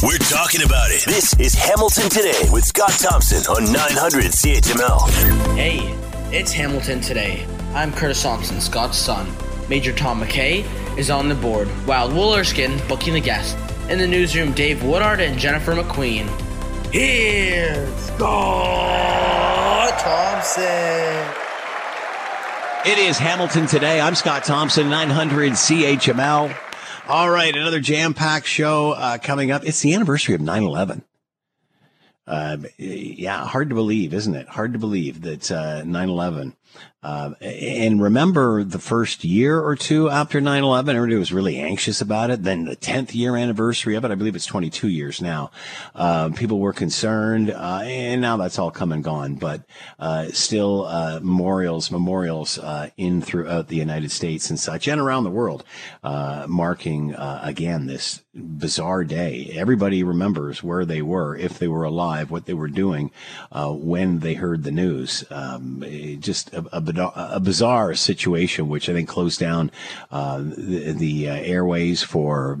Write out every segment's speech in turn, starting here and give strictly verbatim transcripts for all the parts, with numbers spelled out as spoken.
We're talking about it. This is Hamilton Today with Scott Thompson on nine hundred C H M L. Hey, it's Hamilton Today. I'm Curtis Thompson, Scott's son. Major Tom McKay is on the board, while Will Erskine booking the guest. In the newsroom, Dave Woodard and Jennifer McQueen. Here's Scott Thompson. It is Hamilton Today. I'm Scott Thompson, nine hundred C H M L. All right, another jam-packed show uh, coming up. It's the anniversary of nine eleven. Uh, yeah, hard to believe, isn't it? Hard to believe that uh, nine eleven. Uh, and remember the first year or two after nine eleven, everybody was really anxious about it. Then the tenth year anniversary of it, I believe it's twenty-two years now. Uh, people were concerned, uh, and now that's all come and gone. But uh, still uh, memorials, memorials uh, in throughout the United States and such, and around the world, uh, marking, uh, again, this bizarre day. Everybody remembers where they were, if they were alive, what they were doing uh, when they heard the news. Um, just a, a a bizarre situation, which I think closed down uh, the, the uh, airways for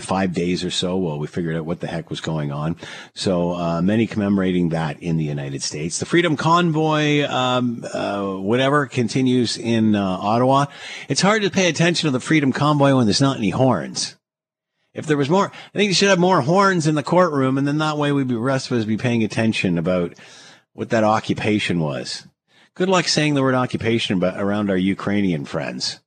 five days or so while we figured out what the heck was going on. So uh, many commemorating that in the United States. The Freedom Convoy, um, uh, whatever, continues in uh, Ottawa. It's hard to pay attention to the Freedom Convoy when there's not any horns. If there was more, I think you should have more horns in the courtroom, and then that way we'd be, the rest of us would be paying attention about what that occupation was. Good luck saying the word occupation about, around our Ukrainian friends.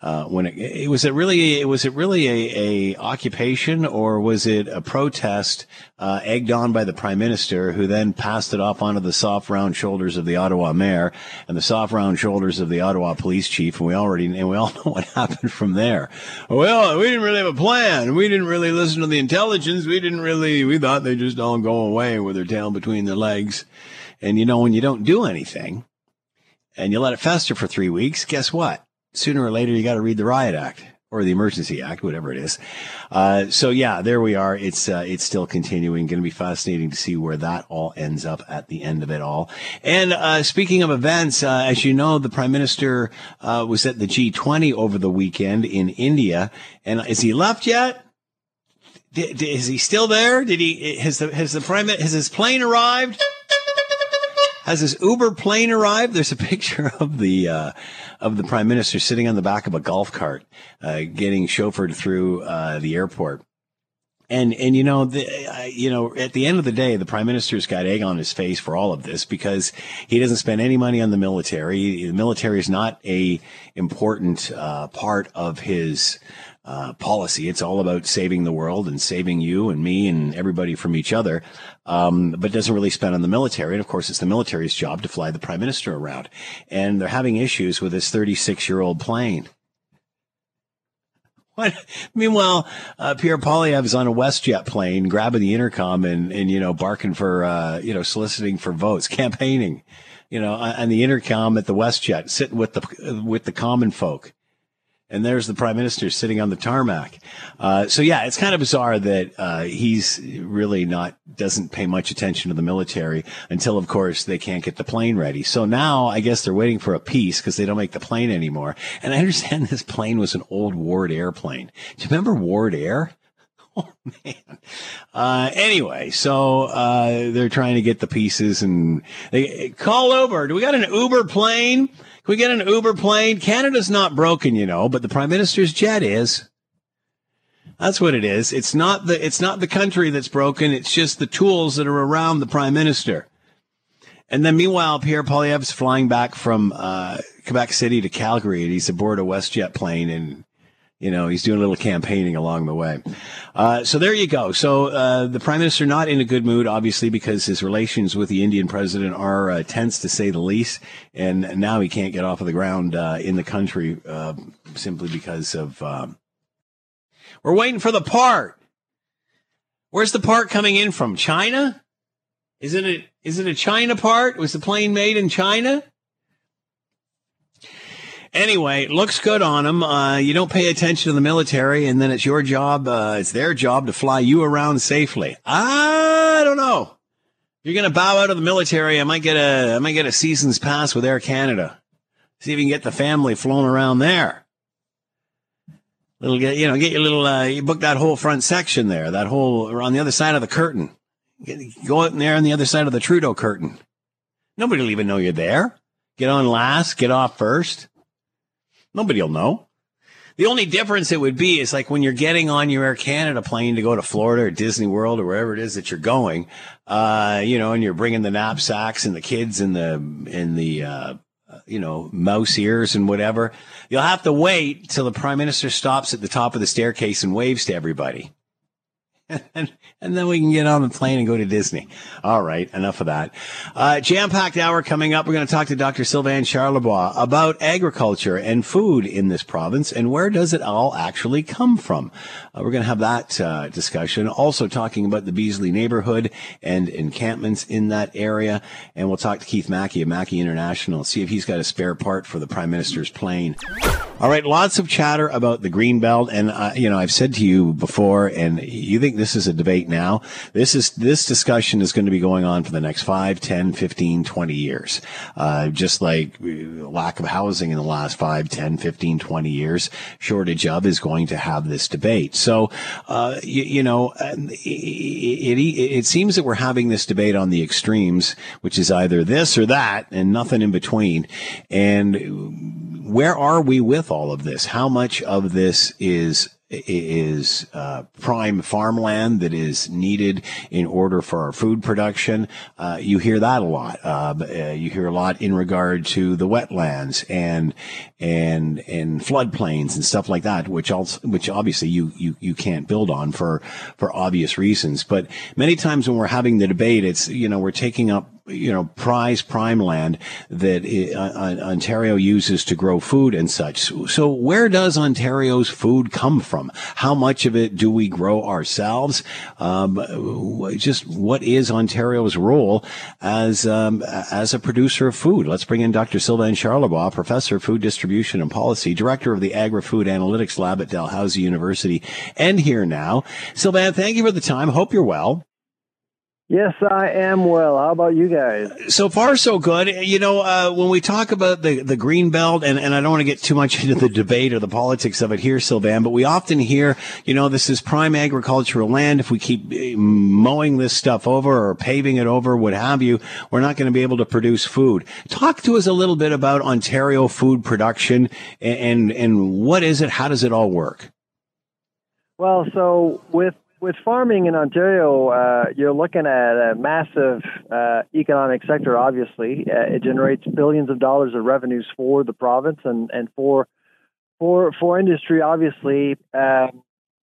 Uh, when it, it was it really it was it really a, a occupation, or was it a protest uh, egged on by the prime minister, who then passed it off onto the soft round shoulders of the Ottawa mayor and the soft round shoulders of the Ottawa police chief? And we already and we all know what happened from there. Well, we didn't really have a plan. We didn't really listen to the intelligence. We didn't really. We thought they'd just all go away with their tail between their legs. And you know, when you don't do anything and you let it fester for three weeks, guess what? Sooner or later, you got to read the Riot Act or the Emergency Act, whatever it is. Uh, so, yeah, there we are. It's uh, it's still continuing. Going to be fascinating to see where that all ends up at the end of it all. And uh, speaking of events, uh, as you know, the Prime Minister uh, was at the G twenty over the weekend in India. And is he left yet? D- d- is he still there? Did he? Has the has the prime has his plane arrived? Has his Uber plane arrived? There's a picture of the uh, of the prime minister sitting on the back of a golf cart, uh, getting chauffeured through uh, the airport. And and you know the, uh, you know at the end of the day, the prime minister's got egg on his face for all of this because he doesn't spend any money on the military. The military is not a important uh, part of his Uh, policy. It's all about saving the world and saving you and me and everybody from each other, um, but doesn't really spend on the military. And of course, it's the military's job to fly the prime minister around. And they're having issues with this thirty-six-year-old plane. What? Meanwhile, uh, Pierre Poilievre is on a WestJet plane, grabbing the intercom and, and you know, barking for, uh, you know, soliciting for votes, campaigning, you know, on the intercom at the WestJet, sitting with the with the common folk. And there's the prime minister sitting on the tarmac. Uh, so, yeah, it's kind of bizarre that uh, he's really not doesn't pay much attention to the military until, of course, they can't get the plane ready. So now I guess they're waiting for a piece because they don't make the plane anymore. And I understand this plane was an old Ward airplane. Do you remember Ward Air? Oh, man. Uh, anyway, so uh, they're trying to get the pieces and they call Uber. Do we got an Uber plane? Can we get an Uber plane? Canada's not broken, you know, but the prime minister's jet is. That's what it is. It's not the it's not the country that's broken. It's just the tools that are around the prime minister. And then meanwhile, Pierre Poilievre's flying back from uh, Quebec City to Calgary, and he's aboard a WestJet plane and, you know, he's doing a little campaigning along the way. Uh, so there you go. So uh, the prime minister not in a good mood, obviously, because his relations with the Indian president are uh, tense, to say the least. And now he can't get off of the ground uh, in the country uh, simply because of um, we're waiting for the part. Where's the part coming in from? China? Is it a, is it a China part? Was the plane made in China? Anyway, looks good on them. Uh, you don't pay attention to the military, and then it's your job, uh, it's their job to fly you around safely. I don't know. You're going to bow out of the military. I might get a, I might get a season's pass with Air Canada. See if you can get the family flown around there. Little, you know, get your little, uh, you book that whole front section there, that whole, or on the other side of the curtain. Get, go out in there on the other side of the Trudeau curtain. Nobody will even know you're there. Get on last, get off first. Nobody will know. The only difference it would be is like when you're getting on your Air Canada plane to go to Florida or Disney World or wherever it is that you're going, uh, you know, and you're bringing the knapsacks and the kids and the, and the, uh, you know, mouse ears and whatever. You'll have to wait till the prime minister stops at the top of the staircase and waves to everybody. And, and then we can get on the plane and go to Disney. All right, enough of that. Uh, jam-packed hour coming up. We're going to talk to Doctor Sylvain Charlebois about agriculture and food in this province and where does it all actually come from. Uh, we're going to have that uh, discussion. Also talking about the Beasley neighborhood and encampments in that area. And we'll talk to Keith Mackey of Mackey International, see if he's got a spare part for the Prime Minister's plane. All right, lots of chatter about the Greenbelt. And, uh, you know, I've said to you before, and you think this is a debate now. This is, this discussion is going to be going on for the next five, ten, fifteen, twenty years. Uh, just like lack of housing in the last five, ten, fifteen, twenty years, shortage of is going to have this debate. So, uh, you, you know, it, it, it seems that we're having this debate on the extremes, which is either this or that and nothing in between. And where are we with all of this? How much of this is is uh, prime farmland that is needed in order for our food production? Uh, you hear that a lot. Uh, you hear a lot in regard to the wetlands and and and floodplains and stuff like that, which also, which obviously you, you you can't build on for for obvious reasons. But many times when we're having the debate, it's, you know, we're taking up, you know, prize prime land that it, uh, Ontario uses to grow food and such. So, so where does Ontario's food come from? How much of it do we grow ourselves? Um, just what is Ontario's role as um, as a producer of food? Let's bring in Doctor Sylvain Charlebois, Professor of Food Distribution and Policy, Director of the Agri-Food Analytics Lab at Dalhousie University, and here now. Sylvain, thank you for the time. Hope you're well. Yes, I am well. How about you guys? So far, so good. You know, uh, when we talk about the, the Green Belt, and, and I don't want to get too much into the debate or the politics of it here, Sylvain, but we often hear, you know, this is prime agricultural land. If we keep mowing this stuff over or paving it over, what have you, we're not going to be able to produce food. Talk to us a little bit about Ontario food production and, and, and what is it? How does it all work? Well, so with With farming in Ontario, uh, you're looking at a massive uh, economic sector, obviously. Uh, it generates billions of dollars of revenues for the province and, and for, for, for industry, obviously. Uh,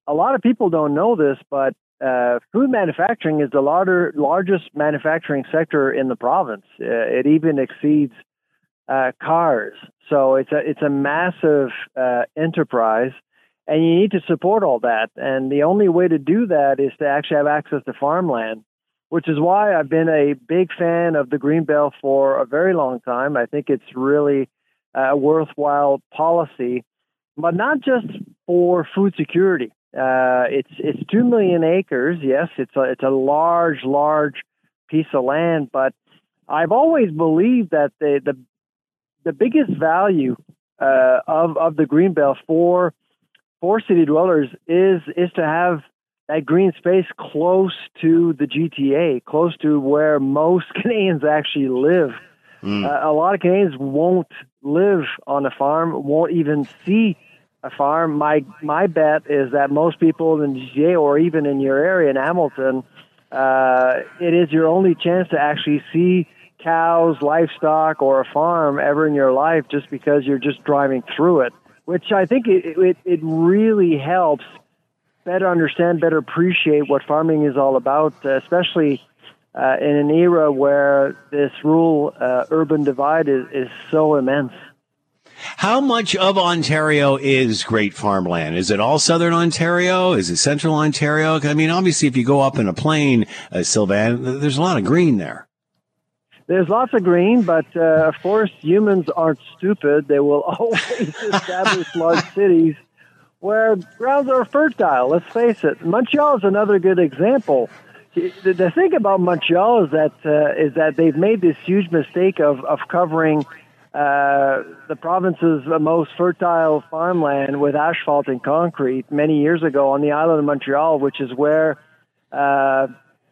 a lot of people don't know this, but uh, food manufacturing is the larger, largest manufacturing sector in the province. Uh, it even exceeds uh, cars. So it's a, it's a massive uh, enterprise. And you need to support all that. And the only way to do that is to actually have access to farmland, which is why I've been a big fan of the Greenbelt for a very long time. I think it's really a worthwhile policy, but not just for food security. Uh, it's it's two million acres. Yes, it's a, it's a large, large piece of land. But I've always believed that the the, the biggest value uh, of, of the Greenbelt for for city dwellers is is to have that green space close to the G T A, close to where most Canadians actually live. Mm. Uh, a lot of Canadians won't live on a farm, won't even see a farm. My my bet is that most people in the G T A or even in your area in Hamilton, uh, it is your only chance to actually see cows, livestock, or a farm ever in your life just because you're just driving through it. Which I think it, it, it really helps better understand, better appreciate what farming is all about, especially uh, in an era where this rural uh, urban divide is, is so immense. How much of Ontario is great farmland? Is it all southern Ontario? Is it central Ontario? I mean, obviously, if you go up in a plane, uh, Sylvain, there's a lot of green there. There's lots of green, but uh, of course, humans aren't stupid. They will always establish large cities where grounds are fertile, let's face it. Montreal is another good example. The, the thing about Montreal is that, uh, is that they've made this huge mistake of, of covering uh, the province's most fertile farmland with asphalt and concrete many years ago on the island of Montreal, which is where uh,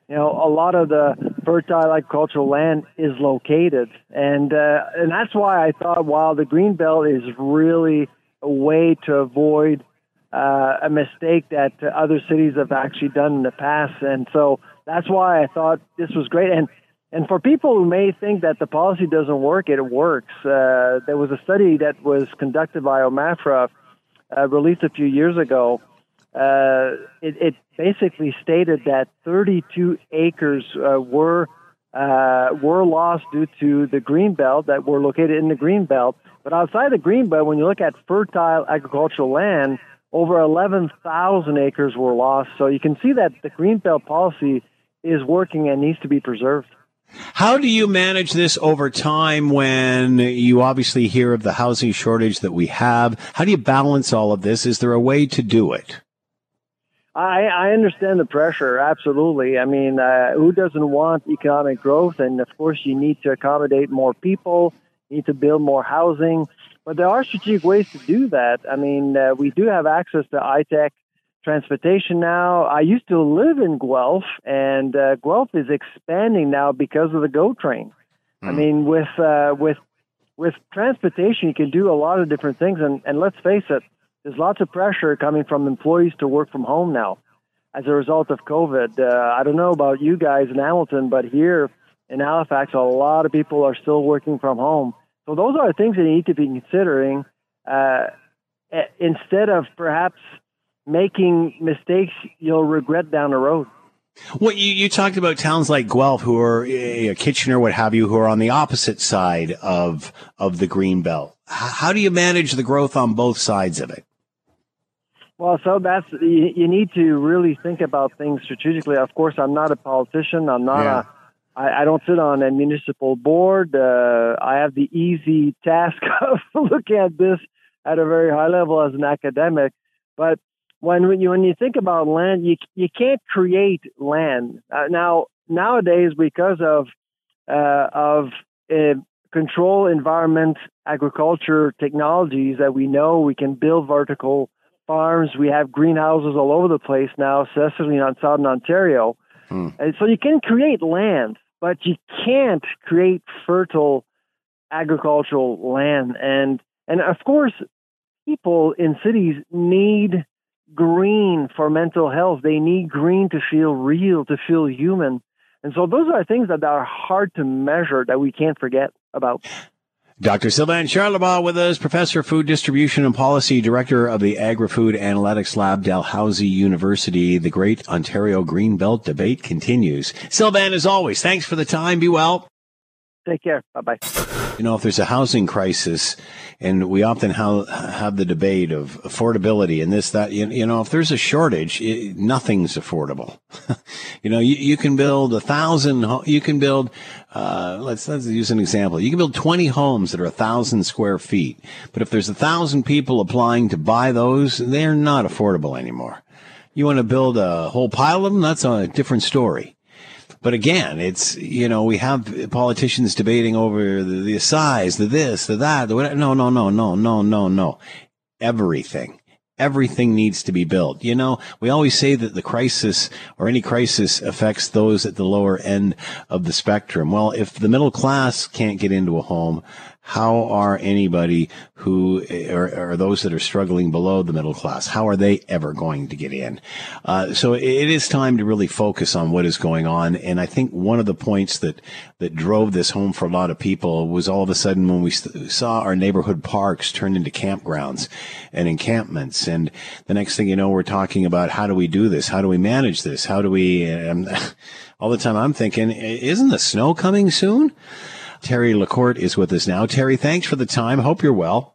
you know a lot of the fertile agricultural land is located. And uh, and that's why I thought, while the Greenbelt is really a way to avoid uh, a mistake that other cities have actually done in the past. And so that's why I thought this was great. And And for people who may think that the policy doesn't work, it works. Uh, there was a study that was conducted by OMAFRA, uh, released a few years ago. Uh, it, it basically stated that thirty-two acres uh, were uh, were lost due to the Greenbelt, that were located in the Greenbelt. But outside the Greenbelt, when you look at fertile agricultural land, over eleven thousand acres were lost. So you can see that the Greenbelt policy is working and needs to be preserved. How do you manage this over time when you obviously hear of the housing shortage that we have? How do you balance all of this? Is there a way to do it? I, I understand the pressure, absolutely. I mean, uh, who doesn't want economic growth? And, of course, you need to accommodate more people, you need to build more housing. But there are strategic ways to do that. I mean, uh, we do have access to high-tech transportation now. I used to live in Guelph, and uh, Guelph is expanding now because of the GO train. Mm. I mean, with uh, with with transportation, you can do a lot of different things. And, and let's face it, there's lots of pressure coming from employees to work from home now as a result of COVID. Uh, I don't know about you guys in Hamilton, but here in Halifax, a lot of people are still working from home. So those are things that you need to be considering uh, instead of perhaps making mistakes you'll regret down the road. Well, you, you talked about towns like Guelph, who are uh, Kitchener, what have you, who are on the opposite side of of the Greenbelt. How do you manage the growth on both sides of it? Well, so that's you, you need to really think about things strategically. Of course, I'm not a politician. I'm not yeah. a. I, I don't sit on a municipal board. Uh, I have the easy task of looking at this at a very high level as an academic, but. When, when you when you think about land, you you can't create land uh, now nowadays because of uh, of uh, control environment agriculture technologies that we know we can build vertical farms. We have greenhouses all over the place now, especially in southern Ontario. Mm. And so you can create land, but you can't create fertile agricultural land. And and of course, people in cities need green for mental health. They need green to feel real, to feel human. And so those are things that are hard to measure that we can't forget about. Doctor Sylvain Charlebois with us, Professor of Food Distribution and Policy, Director of the Agri-Food Analytics Lab, Dalhousie University. The great Ontario Greenbelt debate continues. Sylvain, as always, thanks for the time. Be well. Take care. Bye-bye. You know, if there's a housing crisis, and we often ha- have the debate of affordability and this, that, you, you know, if there's a shortage, it, nothing's affordable. you know, you, you can build a thousand, you can build, uh, let's, let's use an example. You can build twenty homes that are a thousand square feet. But if there's a thousand people applying to buy those, they're not affordable anymore. You want to build a whole pile of them? That's a different story. But again, it's, you know, we have politicians debating over the, the size, the this, the that, the whatever. No, no, no, no, no, no, no. Everything. Everything needs to be built. You know, we always say that the crisis or any crisis affects those at the lower end of the spectrum. Well, if the middle class can't get into a home, how are anybody who or, or those that are struggling below the middle class, how are they ever going to get in? Uh, so it is time to really focus on what is going on. And I think one of the points that, that drove this home for a lot of people was all of a sudden when we saw our neighborhood parks turn into campgrounds and encampments. And the next thing you know, we're talking about how do we do this? How do we manage this? How do we um, all the time I'm thinking, isn't the snow coming soon? Terry Lacorte is with us now. Terry, thanks for the time. Hope you're well.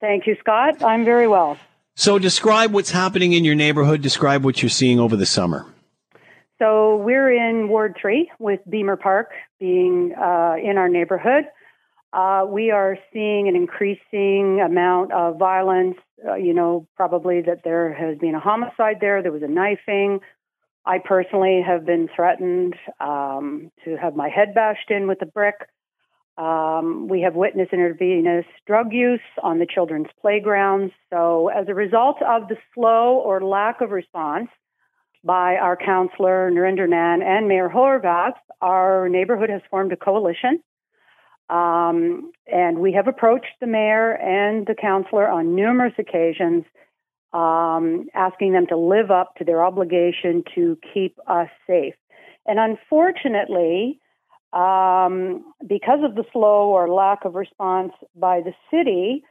Thank you, Scott. I'm very well. So describe what's happening in your neighborhood. Describe what you're seeing over the summer. So we're in Ward three with Beamer Park being uh, in our neighborhood. Uh, we are seeing an increasing amount of violence. Uh, you know, probably that there has been a homicide there. There was a knifing. I personally have been threatened um, to have my head bashed in with a brick. Um, we have witnessed intravenous drug use on the children's playgrounds. So as a result of the slow or lack of response by our councillor, Narinder Nan, and Mayor Horvath, our neighborhood has formed a coalition. Um, and we have approached the mayor and the councillor on numerous occasions, um, asking them to live up to their obligation to keep us safe. And unfortunately, um, because of the slow or lack of response by the city,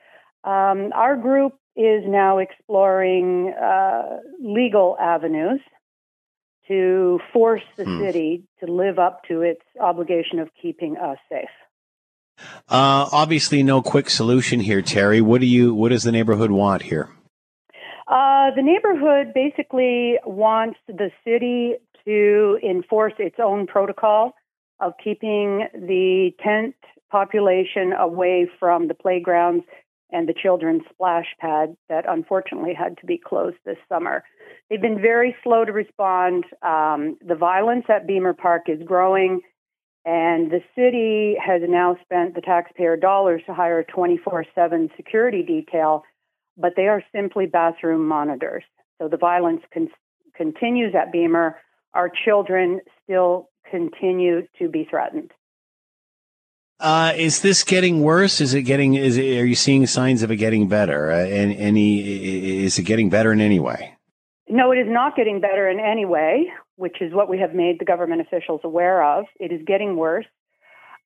um, our group is now exploring uh, legal avenues to force the mm. city to live up to its obligation of keeping us safe. Uh, obviously, no quick solution here, Terry. What do you? What does the neighborhood want here? Uh, the neighborhood basically wants the city to enforce its own protocol of keeping the tent population away from the playgrounds and the children's splash pad that unfortunately had to be closed this summer. They've been very slow to respond. Um, the violence at Beamer Park is growing. And the city has now spent the taxpayer dollars to hire twenty-four seven security detail, but they are simply bathroom monitors. So the violence con- continues at Beamer. Our children still continue to be threatened. Uh, is this getting worse? Is it getting? Is it, are you seeing signs of it getting better? Uh, and any is it getting better in any way? No, it is not getting better in any way, which is what we have made the government officials aware of. It is getting worse.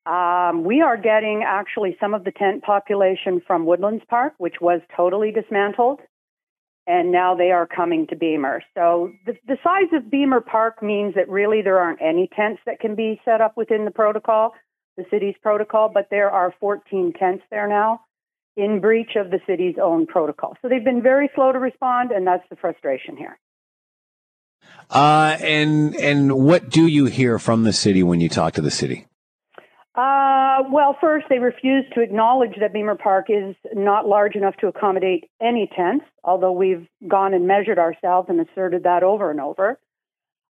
Um, we are getting actually some of the tent population from Woodlands Park, which was totally dismantled, and now they are coming to Beamer. So the, the size of Beamer Park means that really there aren't any tents that can be set up within the protocol, the city's protocol, but there are fourteen tents there now in breach of the city's own protocol. So they've been very slow to respond, and that's the frustration here. Uh, and and what do you hear from the city when you talk to the city? Uh, well, first, they refuse to acknowledge that Beamer Park is not large enough to accommodate any tents, although we've gone and measured ourselves and asserted that over and over.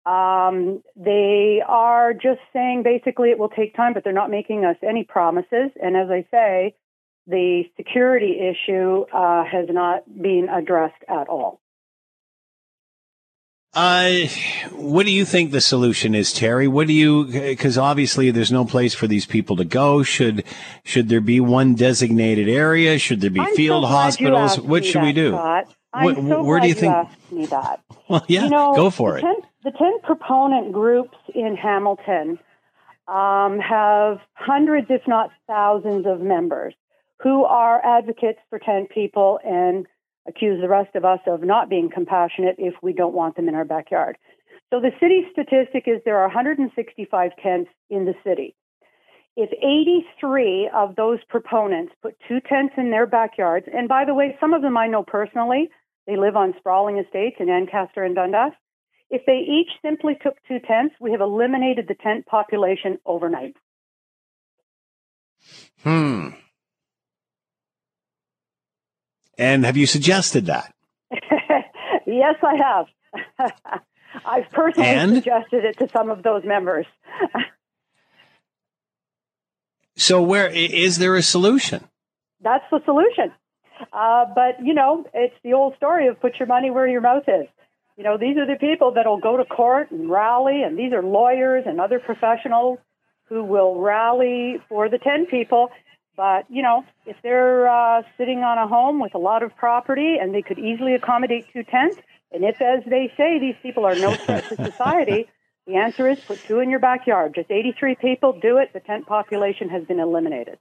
Um, they are just saying basically it will take time, but they're not making us any promises. And as I say, the security issue uh, has not been addressed at all. Uh, what do you think the solution is, Terry? What do you, because obviously there's no place for these people to go. Should should there be one designated area? Should there be I'm field so hospitals? What should that, we do? I'm what, so where glad do you, you think? Asked me that. Well, yeah, you know, go for the it. Ten, the ten proponent groups in Hamilton um, have hundreds, if not thousands, of members who are advocates for tent people and accuse the rest of us of not being compassionate if we don't want them in our backyard. So the city statistic is there are one hundred sixty-five tents in the city. If eighty-three of those proponents put two tents in their backyards, and by the way, some of them I know personally, they live on sprawling estates in Ancaster and Dundas. If they each simply took two tents, we have eliminated the tent population overnight. Hmm. And have you suggested that? Yes, I have. I've personally and? suggested it to some of those members. So where is there a solution? That's the solution. Uh, but, you know, it's the old story of put your money where your mouth is. You know, these are the people that will go to court and rally, and these are lawyers and other professionals who will rally for the ten people. But, you know, if they're uh, sitting on a home with a lot of property and they could easily accommodate two tents, and if, as they say, these people are no threat to society, the answer is put two in your backyard. Just eighty-three people, do it. The tent population has been eliminated.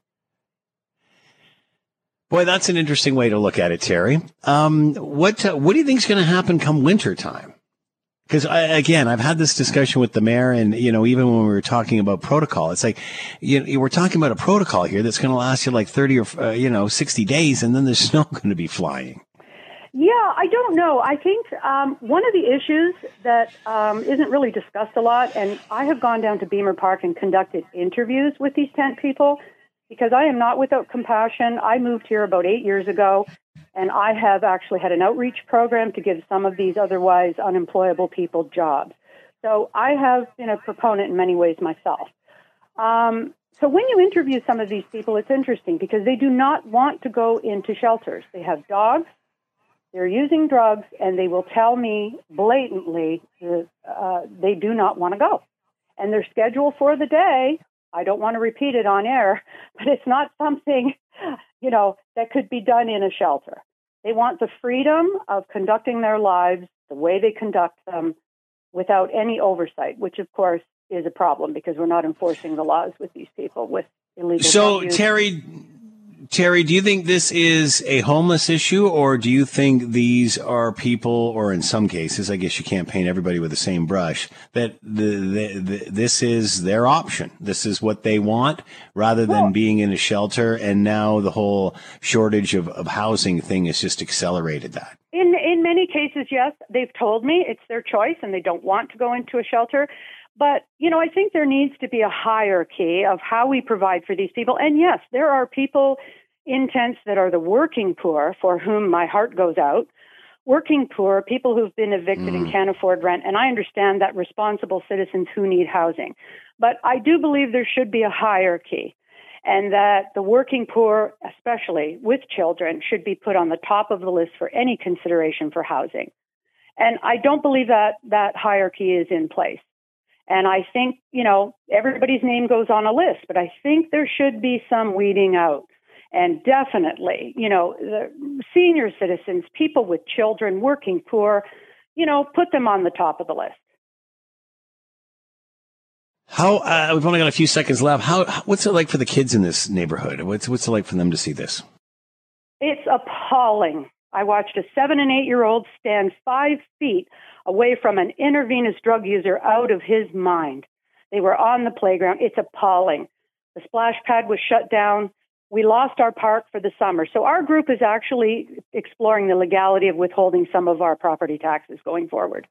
Boy, that's an interesting way to look at it, Terry. Um, what, uh, what do you think is going to happen come wintertime? Because, again, I've had this discussion with the mayor and, you know, even when we were talking about protocol, it's like, you know, we're talking about a protocol here that's going to last you like thirty or, uh, you know, sixty days, and then there's snow going to be flying. Yeah, I don't know. I think um, one of the issues that um, isn't really discussed a lot, and I have gone down to Beamer Park and conducted interviews with these tent people because I am not without compassion. I moved here about eight years ago. And I have actually had an outreach program to give some of these otherwise unemployable people jobs. So I have been a proponent in many ways myself. Um, So when you interview some of these people, it's interesting because they do not want to go into shelters. They have dogs, they're using drugs, and they will tell me blatantly that uh, they do not want to go. And their schedule for the day, I don't want to repeat it on air, but it's not something, you know, that could be done in a shelter. They want the freedom of conducting their lives the way they conduct them without any oversight, which, of course, is a problem because we're not enforcing the laws with these people with illegal. So, Terry, Terry, do you think this is a homeless issue, or do you think these are people, or in some cases, I guess you can't paint everybody with the same brush, that the, the, the, this is their option? This is what they want rather than well, being in a shelter. And now the whole shortage of, of housing thing has just accelerated that. In, in many cases, yes, they've told me it's their choice and they don't want to go into a shelter. But, you know, I think there needs to be a hierarchy of how we provide for these people. And yes, there are people in tents that are the working poor, for whom my heart goes out, working poor, people who've been evicted mm. and can't afford rent. And I understand that responsible citizens who need housing. But I do believe there should be a hierarchy and that the working poor, especially with children, should be put on the top of the list for any consideration for housing. And I don't believe that that hierarchy is in place. And I think, you know, everybody's name goes on a list, but I think there should be some weeding out. And definitely, you know, the senior citizens, people with children, working poor, you know, put them on the top of the list. How uh, we've only got a few seconds left. How what's it like for the kids in this neighborhood? What's what's it like for them to see this? It's appalling. I watched a seven and eight-year-old stand five feet away from an intravenous drug user out of his mind. They were on the playground. It's appalling. The splash pad was shut down. We lost our park for the summer. So our group is actually exploring the legality of withholding some of our property taxes going forward.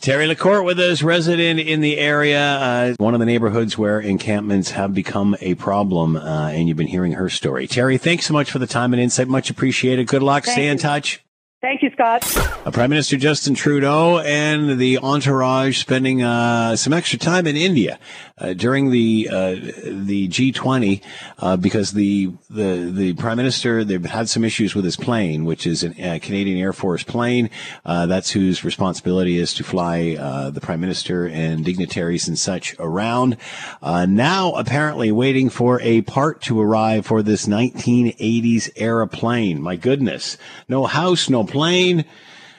Terry Lacorte with us, resident in the area, uh, one of the neighborhoods where encampments have become a problem, uh, and you've been hearing her story. Terry, thanks so much for the time and insight. Much appreciated. Good luck. Thank Stay you. in touch. Thank you, Scott. Uh, Prime Minister Justin Trudeau and the entourage spending uh, some extra time in India uh, during the uh, the G twenty uh, because the the the Prime Minister, they've had some issues with his plane, which is a uh, Canadian Air Force plane. Uh, that's whose responsibility is to fly uh, the Prime Minister and dignitaries and such around. Uh, now apparently waiting for a part to arrive for this nineteen eighties airplane. My goodness, no house, no plane. Plane.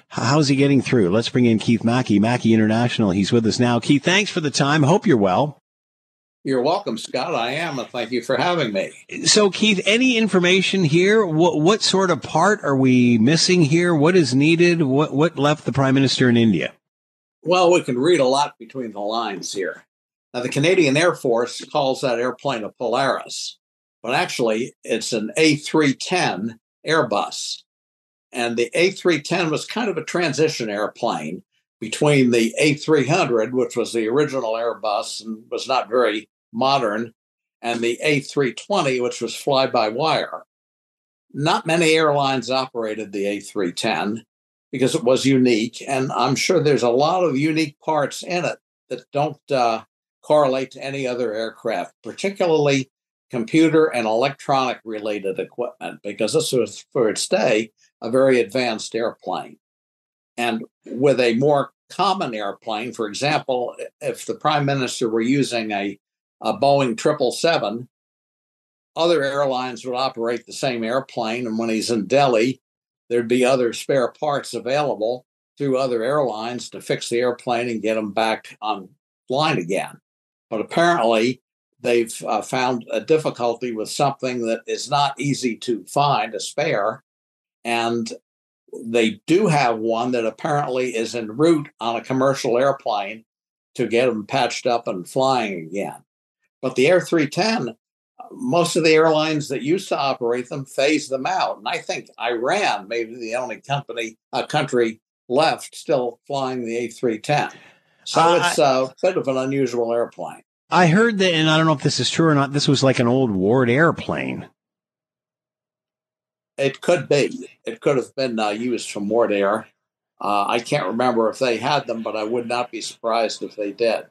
How's he getting through? Let's bring in Keith Mackey, Mackey International. He's with us now. Keith, thanks for the time. Hope you're well. You're welcome, Scott. I am. And thank you for having me. So, Keith, any information here? What, what sort of part are we missing here? What is needed? What, what left the Prime Minister in India? Well, we can read a lot between the lines here. Now, the Canadian Air Force calls that airplane a Polaris, but actually it's an A three ten Airbus. And the A three ten was kind of a transition airplane between the A three hundred, which was the original Airbus and was not very modern, and the A three twenty, which was fly-by-wire. Not many airlines operated the A three ten because it was unique, and I'm sure there's a lot of unique parts in it that don't uh, correlate to any other aircraft, particularly computer and electronic-related equipment, because this was, for its day, a very advanced airplane. And with a more common airplane, for example, if the Prime Minister were using a, a Boeing triple seven, other airlines would operate the same airplane. And when he's in Delhi, there'd be other spare parts available through other airlines to fix the airplane and get them back online again. But apparently, they've uh, found a difficulty with something that is not easy to find, a spare. And they do have one that apparently is en route on a commercial airplane to get them patched up and flying again. But the Air three ten, most of the airlines that used to operate them phased them out. And I think Iran may be the only company, uh, country left still flying the A three ten. So uh, it's uh, a bit of an unusual airplane. I heard that, and I don't know if this is true or not, this was like an old Ward airplane. It could be. It could have been uh, used from Ward Air. Uh, I can't remember if they had them, but I would not be surprised if they did.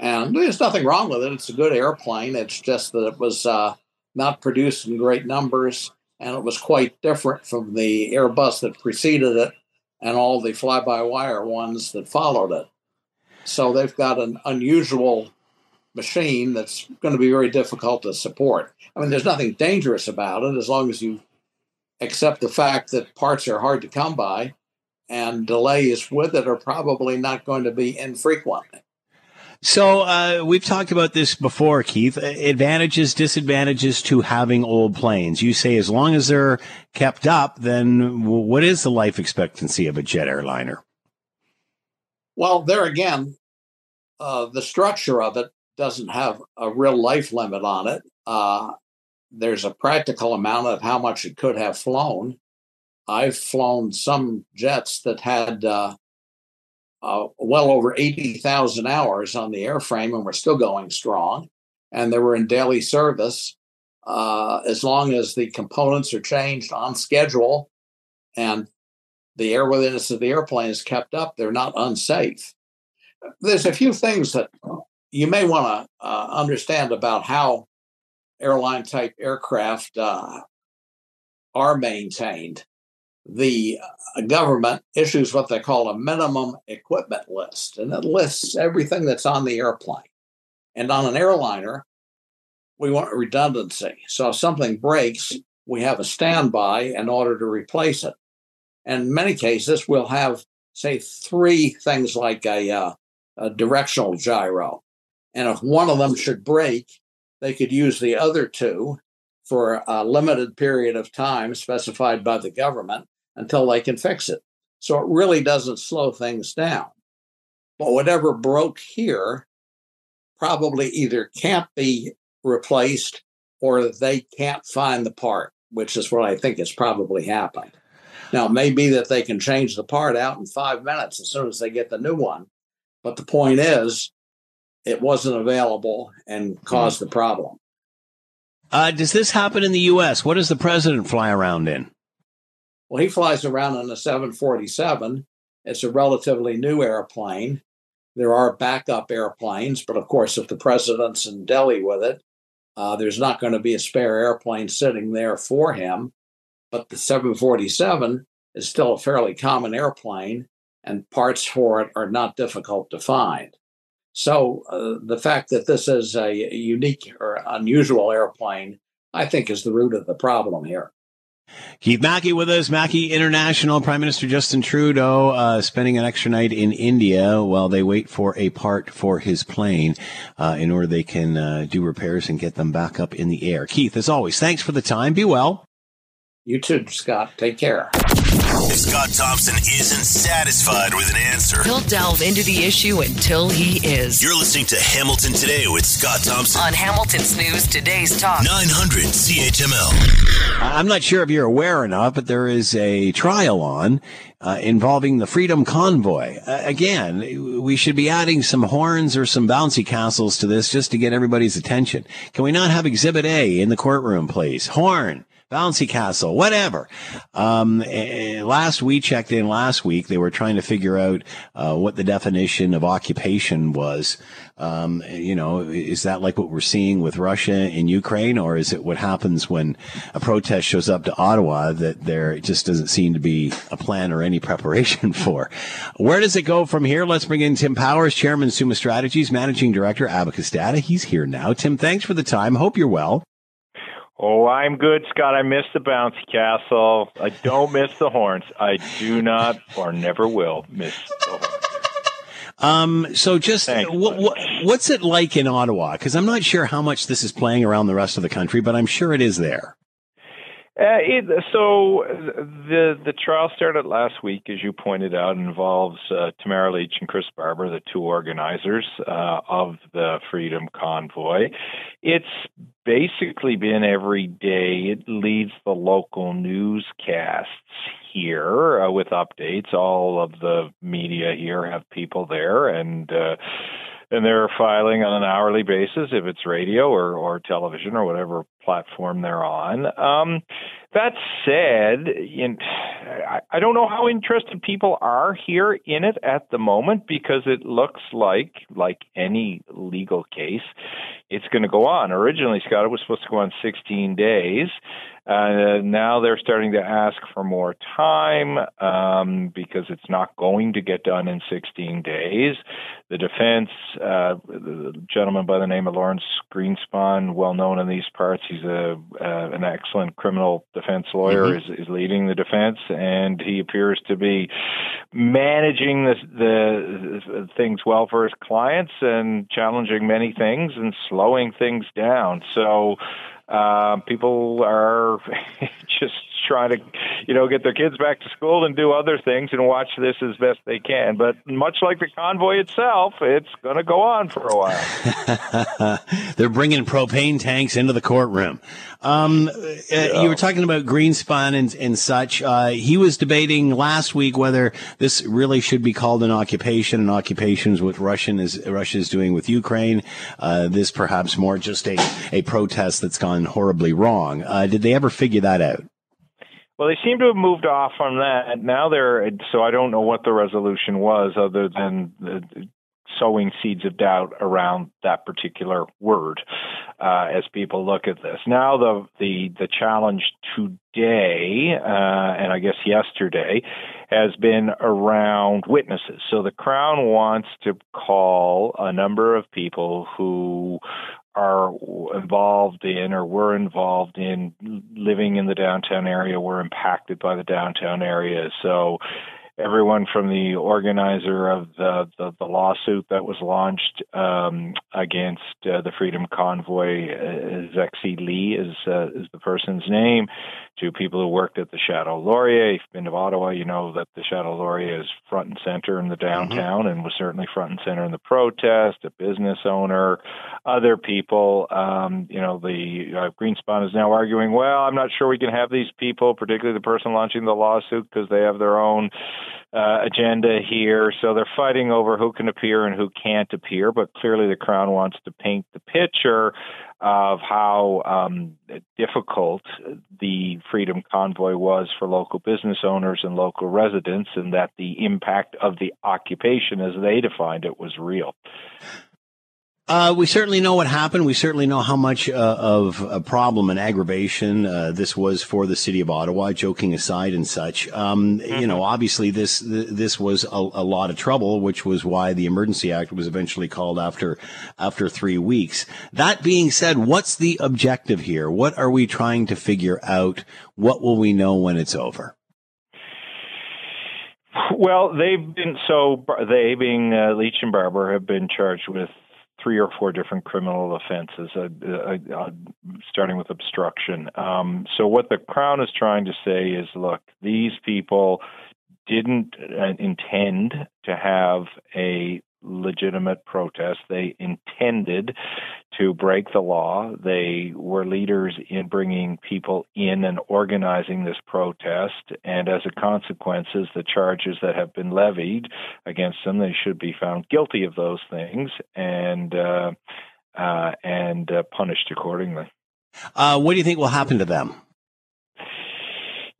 And there's nothing wrong with it. It's a good airplane. It's just that it was uh, not produced in great numbers, and it was quite different from the Airbus that preceded it and all the fly-by-wire ones that followed it. So they've got an unusual machine that's going to be very difficult to support. I mean, there's nothing dangerous about it as long as you accept the fact that parts are hard to come by and delays with it are probably not going to be infrequent. So uh, we've talked about this before, Keith. Advantages, disadvantages to having old planes. You say as long as they're kept up, then what is the life expectancy of a jet airliner? Well, there again, uh, the structure of it doesn't have a real life limit on it. Uh, there's a practical amount of how much it could have flown. I've flown some jets that had uh, uh, well over eighty thousand hours on the airframe and were still going strong. And they were in daily service. Uh, as long as the components are changed on schedule and the airworthiness of the airplane is kept up, they're not unsafe. There's a few things that you may want to uh, understand about how airline-type aircraft uh, are maintained. The government issues what they call a minimum equipment list, and it lists everything that's on the airplane. And on an airliner, we want redundancy. So if something breaks, we have a standby in order to replace it. And in many cases, we'll have, say, three things like a, uh, a directional gyro. And if one of them should break, they could use the other two for a limited period of time specified by the government until they can fix it. So it really doesn't slow things down. But whatever broke here probably either can't be replaced or they can't find the part, which is what I think has probably happened. Now, it may be that they can change the part out in five minutes as soon as they get the new one. But the point is, it wasn't available and caused the problem. Uh, does this happen in the U S? What does the president fly around in? Well, he flies around in a seven forty-seven. It's a relatively new airplane. There are backup airplanes, but of course, if the president's in Delhi with it, uh, there's not going to be a spare airplane sitting there for him. But the seven forty-seven is still a fairly common airplane, and parts for it are not difficult to find. So uh, the fact that this is a unique or unusual airplane, I think, is the root of the problem here. Keith Mackey with us, Mackey International. Prime Minister Justin Trudeau uh, spending an extra night in India while they wait for a part for his plane uh, in order they can uh, do repairs and get them back up in the air. Keith, as always, thanks for the time. Be well. You too, Scott. Take care. If Scott Thompson isn't satisfied with an answer, he'll delve into the issue until he is. You're listening to Hamilton Today with Scott Thompson on Hamilton's News Today's Talk nine hundred C H M L. I'm not sure if you're aware or not, but there is a trial on uh, involving the Freedom Convoy. Uh, again, we should be adding some horns or some bouncy castles to this just to get everybody's attention. Can we not have Exhibit A in the courtroom, please? Horn. Bouncy castle, whatever. Um, last we checked in last week, they were trying to figure out uh, what the definition of occupation was. Um, you know, is that like what we're seeing with Russia in Ukraine, or is it what happens when a protest shows up to Ottawa that there just doesn't seem to be a plan or any preparation for? Where does it go from here? Let's bring in Tim Powers, Chairman, Summa Strategies, Managing Director, Abacus Data. He's here now. Tim, thanks for the time. Hope you're well. Oh, I'm good, Scott. I miss the bouncy castle. I don't miss the horns. I do not or never will miss the horns. Um, so just Thanks, what, what, what's it like in Ottawa? Because I'm not sure how much this is playing around the rest of the country, but I'm sure it is there. Uh, it, so the the trial started last week, as you pointed out, involves uh, Tamara Leach and Chris Barber, the two organizers uh, of the Freedom Convoy. It's basically been every day. It leads the local newscasts here uh, with updates. All of the media here have people there, and uh, and they're filing on an hourly basis if it's radio or, or television or whatever platform they're on. Um, That said, in, I don't know how interested people are here in it at the moment, because it looks like, like any legal case, it's going to go on. Originally, Scott, it was supposed to go on sixteen days. Uh, now they're starting to ask for more time um, because it's not going to get done in sixteen days. The defense, uh, the gentleman by the name of Lawrence Greenspan, well known in these parts, he's a uh, an excellent criminal defense lawyer, mm-hmm. is, is leading the defense, and he appears to be managing the, the, the things well for his clients and challenging many things and slowing things down. So Uh, people are just trying to, you know, get their kids back to school and do other things and watch this as best they can. But much like the convoy itself, it's going to go on for a while. They're bringing propane tanks into the courtroom. Um, yeah. You were talking about Greenspan and, and such. Uh, he was debating last week whether this really should be called an occupation, and occupations with Russian is Russia's doing with Ukraine. Uh, this perhaps more just a, a protest that's gone horribly wrong. Uh, did they ever figure that out? Well, they seem to have moved off from that. Now they're, so I don't know what the resolution was other than the, the sowing seeds of doubt around that particular word uh, as people look at this. Now the the, the challenge today, uh, and I guess yesterday, has been around witnesses. So the Crown wants to call a number of people who are involved in or were involved in living in the downtown area, were impacted by the downtown area. So everyone from the organizer of the, the, the lawsuit that was launched um, against uh, the Freedom Convoy, uh, Zexi Lee is, uh, is the person's name, to people who worked at the Shadow Laurier. If you've been to Ottawa, you know that the Shadow Laurier is front and center in the downtown, mm-hmm. and was certainly front and center in the protest, a business owner, other people. Um, you know, the uh, Greenspan is now arguing, well, I'm not sure we can have these people, particularly the person launching the lawsuit, because they have their own Uh, agenda here. So they're fighting over who can appear and who can't appear, but clearly the Crown wants to paint the picture of how um, difficult the Freedom Convoy was for local business owners and local residents, and that the impact of the occupation, as they defined it, was real. Uh, we certainly know what happened. We certainly know how much uh, of a problem and aggravation uh, this was for the city of Ottawa, joking aside and such. Um, you know, obviously this this was a, a lot of trouble, which was why the Emergency Act was eventually called after after three weeks. That being said, what's the objective here? What are we trying to figure out? What will we know when it's over? Well, they've been so they being uh, Leach and Barber have been charged with three or four different criminal offenses, uh, uh, uh, starting with obstruction. Um, so what the Crown is trying to say is, look, these people didn't uh, intend to have a legitimate protest. They intended to break the law. They were leaders in bringing people in and organizing this protest. And as a consequence, the charges that have been levied against them, they should be found guilty of those things and uh, uh, and uh, punished accordingly. Uh, what do you think will happen to them?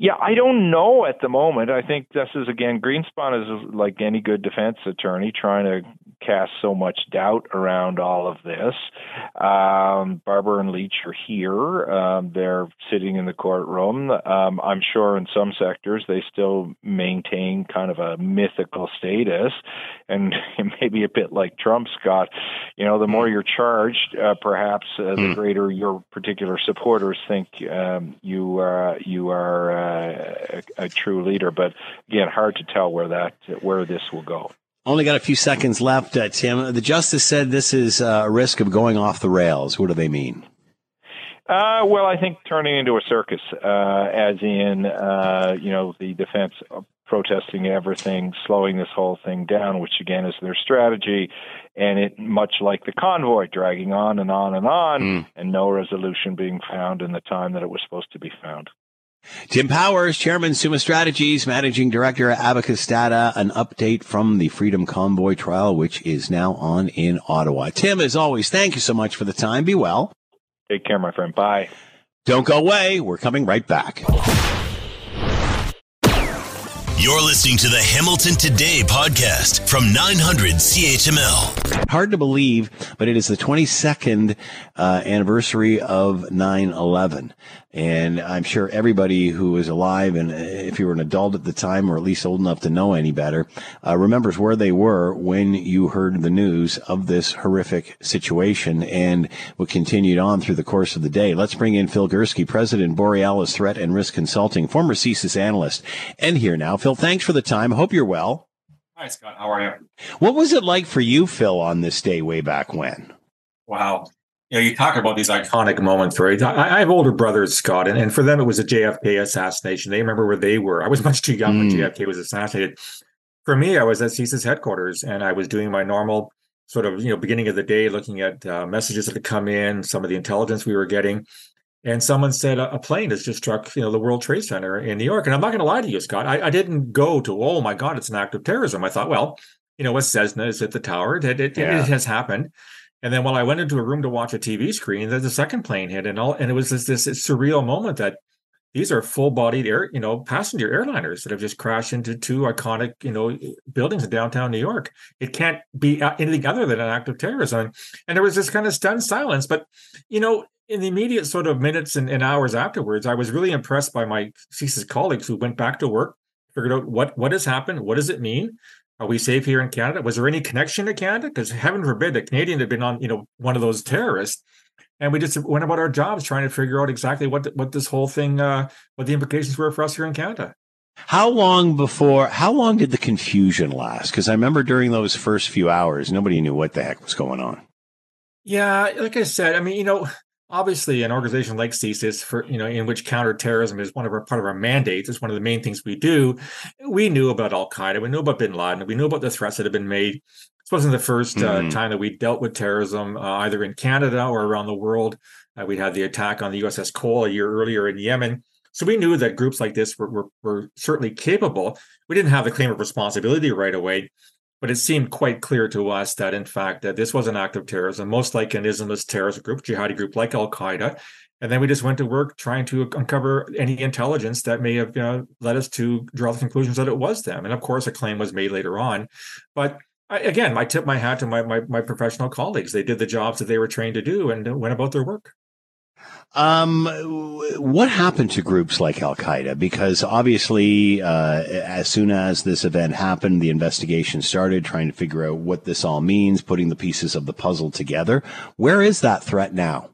Yeah, I don't know at the moment. I think this is, again, Greenspan is like any good defense attorney trying to cast so much doubt around all of this. Um, Barber and Leach are here. Um, they're sitting in the courtroom. Um, I'm sure in some sectors they still maintain kind of a mythical status, and maybe a bit like Trump, Scott. You know, the more you're charged, uh, perhaps uh, the greater your particular supporters think um, you, uh, you are... Uh, Uh, a, a true leader, but again, hard to tell where that where this will go. Only got a few seconds left, uh, Tim. The justice said this is uh, a risk of going off the rails. What do they mean? Uh, well, I think turning into a circus, uh, as in uh, you know the defense protesting everything, slowing this whole thing down, which again is their strategy, and it much like the convoy dragging on and on and on, mm. and no resolution being found in the time that it was supposed to be found. Tim Powers, Chairman, Summa Strategies, Managing Director at Abacus Data, an update from the Freedom Convoy trial, which is now on in Ottawa. Tim, as always, thank you so much for the time. Be well. Take care, my friend. Bye. Don't go away. We're coming right back. You're listening to the Hamilton Today podcast from nine hundred C H M L. Hard to believe, but it is the twenty-second uh, anniversary of nine eleven. And I'm sure everybody who is alive, and if you were an adult at the time or at least old enough to know any better, uh, remembers where they were when you heard the news of this horrific situation and what continued on through the course of the day. Let's bring in Phil Gurski, president, Borealis Threat and Risk Consulting, former C S I S analyst, and here now. Phil, thanks for the time. Hope you're well. Hi, Scott. How are you? What was it like for you, Phil, on this day way back when? Wow. You know, you talk about these iconic moments, right? I have older brothers, Scott, and, and for them, it was a J F K assassination. They remember where they were. I was much too young mm. when J F K was assassinated. For me, I was at C S I S headquarters, and I was doing my normal sort of, you know, beginning of the day, looking at uh, messages that had come in, some of the intelligence we were getting. And someone said a plane has just struck, you know, the World Trade Center in New York. And I'm not going to lie to you, Scott. I, I didn't go to, oh, my God, it's an act of terrorism. I thought, well, you know, a Cessna is at the tower. It, it, yeah. it has happened. And then while I went into a room to watch a T V screen, the, the second plane hit. And all, and it was this, this surreal moment that these are full-bodied air, you know, passenger airliners that have just crashed into two iconic, you know, buildings in downtown New York. It can't be anything other than an act of terrorism. And there was this kind of stunned silence. But, you know, in the immediate sort of minutes and, and hours afterwards, I was really impressed by my C S I S colleagues who went back to work, figured out what, what has happened, what does it mean? Are we safe here in Canada? Was there any connection to Canada? Because heaven forbid the Canadian had been on, you know, one of those terrorists. And we just went about our jobs trying to figure out exactly what what this whole thing, uh, what the implications were for us here in Canada. How long before, how long did the confusion last? Because I remember during those first few hours, nobody knew what the heck was going on. Yeah, like I said, I mean, you know, obviously, an organization like C S I S, for you know, in which counterterrorism is one of our part of our mandates, is one of the main things we do. We knew about Al Qaeda, we knew about Bin Laden, we knew about the threats that had been made. This wasn't the first mm-hmm. uh, time that we dealt with terrorism, uh, either in Canada or around the world. Uh, we had the attack on the U S S Cole a year earlier in Yemen, so we knew that groups like this were, were were certainly capable. We didn't have the claim of responsibility right away, but it seemed quite clear to us that, in fact, that this was an act of terrorism, most like an Islamist terrorist group, jihadi group like Al Qaeda. And then we just went to work trying to uncover any intelligence that may have, you know, led us to draw the conclusions that it was them. And of course, a claim was made later on. But I, again, I tip my hat to my, my my professional colleagues. They did the jobs that they were trained to do and went about their work. Um, what happened to groups like Al Qaeda? Because obviously, uh, as soon as this event happened, the investigation started, trying to figure out what this all means, putting the pieces of the puzzle together. Where is that threat now?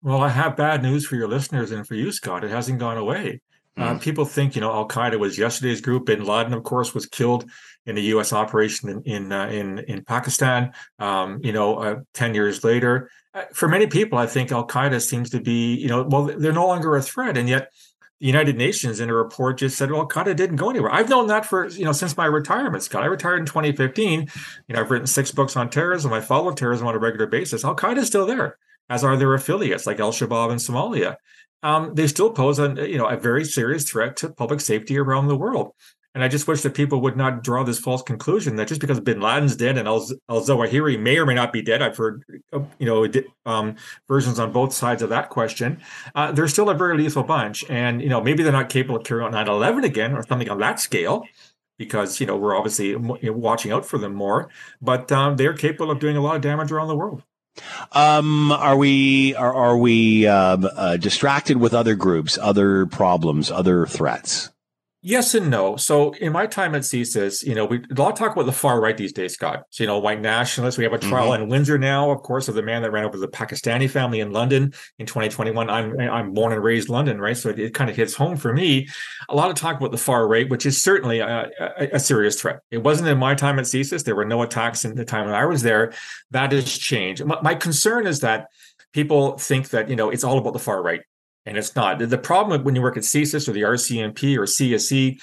Well, I have bad news for your listeners and for you, Scott. It hasn't gone away. Mm. Uh, people think, you know, Al Qaeda was yesterday's group. Bin Laden, of course, was killed in a U S operation in in uh, in, in Pakistan. Um, you know, uh, ten years later. For many people, I think Al Qaeda seems to be, you know, well, they're no longer a threat. And yet the United Nations in a report just said, well, Al Qaeda didn't go anywhere. I've known that for, you know, since my retirement, Scott. I retired in twenty fifteen. You know, I've written six books on terrorism. I follow terrorism on a regular basis. Al Qaeda is still there, as are their affiliates like Al-Shabaab in Somalia. Um, they still pose, a, you know, a very serious threat to public safety around the world. And I just wish that people would not draw this false conclusion that just because Bin Laden's dead and al-Zawahiri may or may not be dead, I've heard, you know, um, versions on both sides of that question, uh, they're still a very lethal bunch. And, you know, maybe they're not capable of carrying out nine eleven again or something on that scale, because, you know, we're obviously watching out for them more. But um, they're capable of doing a lot of damage around the world. Um, are we are, are we uh, uh, distracted with other groups, other problems, other threats? Yes and no. So in my time at C S I S, you know, we a lot of talk about the far right these days, Scott. So, you know, white nationalists. We have a trial mm-hmm. in Windsor now, of course, of the man that ran over the Pakistani family in London in twenty twenty-one. I'm I'm born and raised London, right? So it, it kind of hits home for me. A lot of talk about the far right, which is certainly a, a, a serious threat. It wasn't in my time at C S I S. There were no attacks in the time when I was there. That has changed. My, my concern is that people think that, you know, it's all about the far right. And it's not. The problem when you work at C S I S or the R C M P or C S E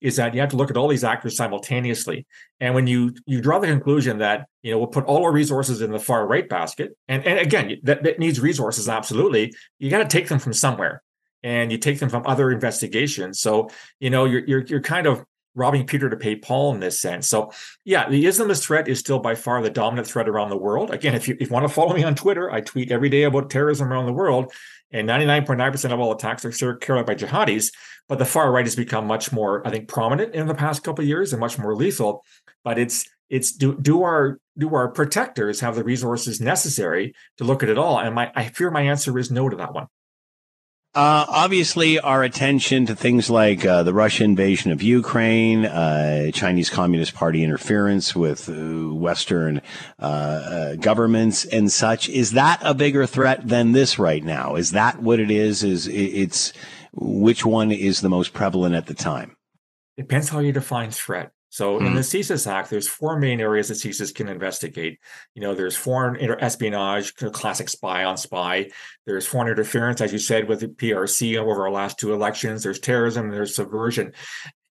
is that you have to look at all these actors simultaneously. And when you you draw the conclusion that, you know, we'll put all our resources in the far right basket, and, and again, that, that needs resources, absolutely, you got to take them from somewhere. And you take them from other investigations. So, you know, you're you're, you're kind of robbing Peter to pay Paul in this sense. So yeah, the Islamist threat is still by far the dominant threat around the world. Again, if you, if you want to follow me on Twitter, I tweet every day about terrorism around the world, and ninety-nine point nine percent of all attacks are carried out by jihadis. But the far right has become much more, I think, prominent in the past couple of years and much more lethal. But it's it's do do our do our protectors have the resources necessary to look at it all? And my I fear my answer is no to that one. Uh, obviously, our attention to things like uh, the Russian invasion of Ukraine, uh, Chinese Communist Party interference with uh, Western uh, uh, governments and such, is that a bigger threat than this right now? Is that what it is? Is it's which one is the most prevalent at the time? Depends how you define threat. So in the C S I S Act, there's four main areas that C S I S can investigate. You know, there's foreign espionage, classic spy on spy. There's foreign interference, as you said, with the P R C over our last two elections. There's terrorism, and there's subversion.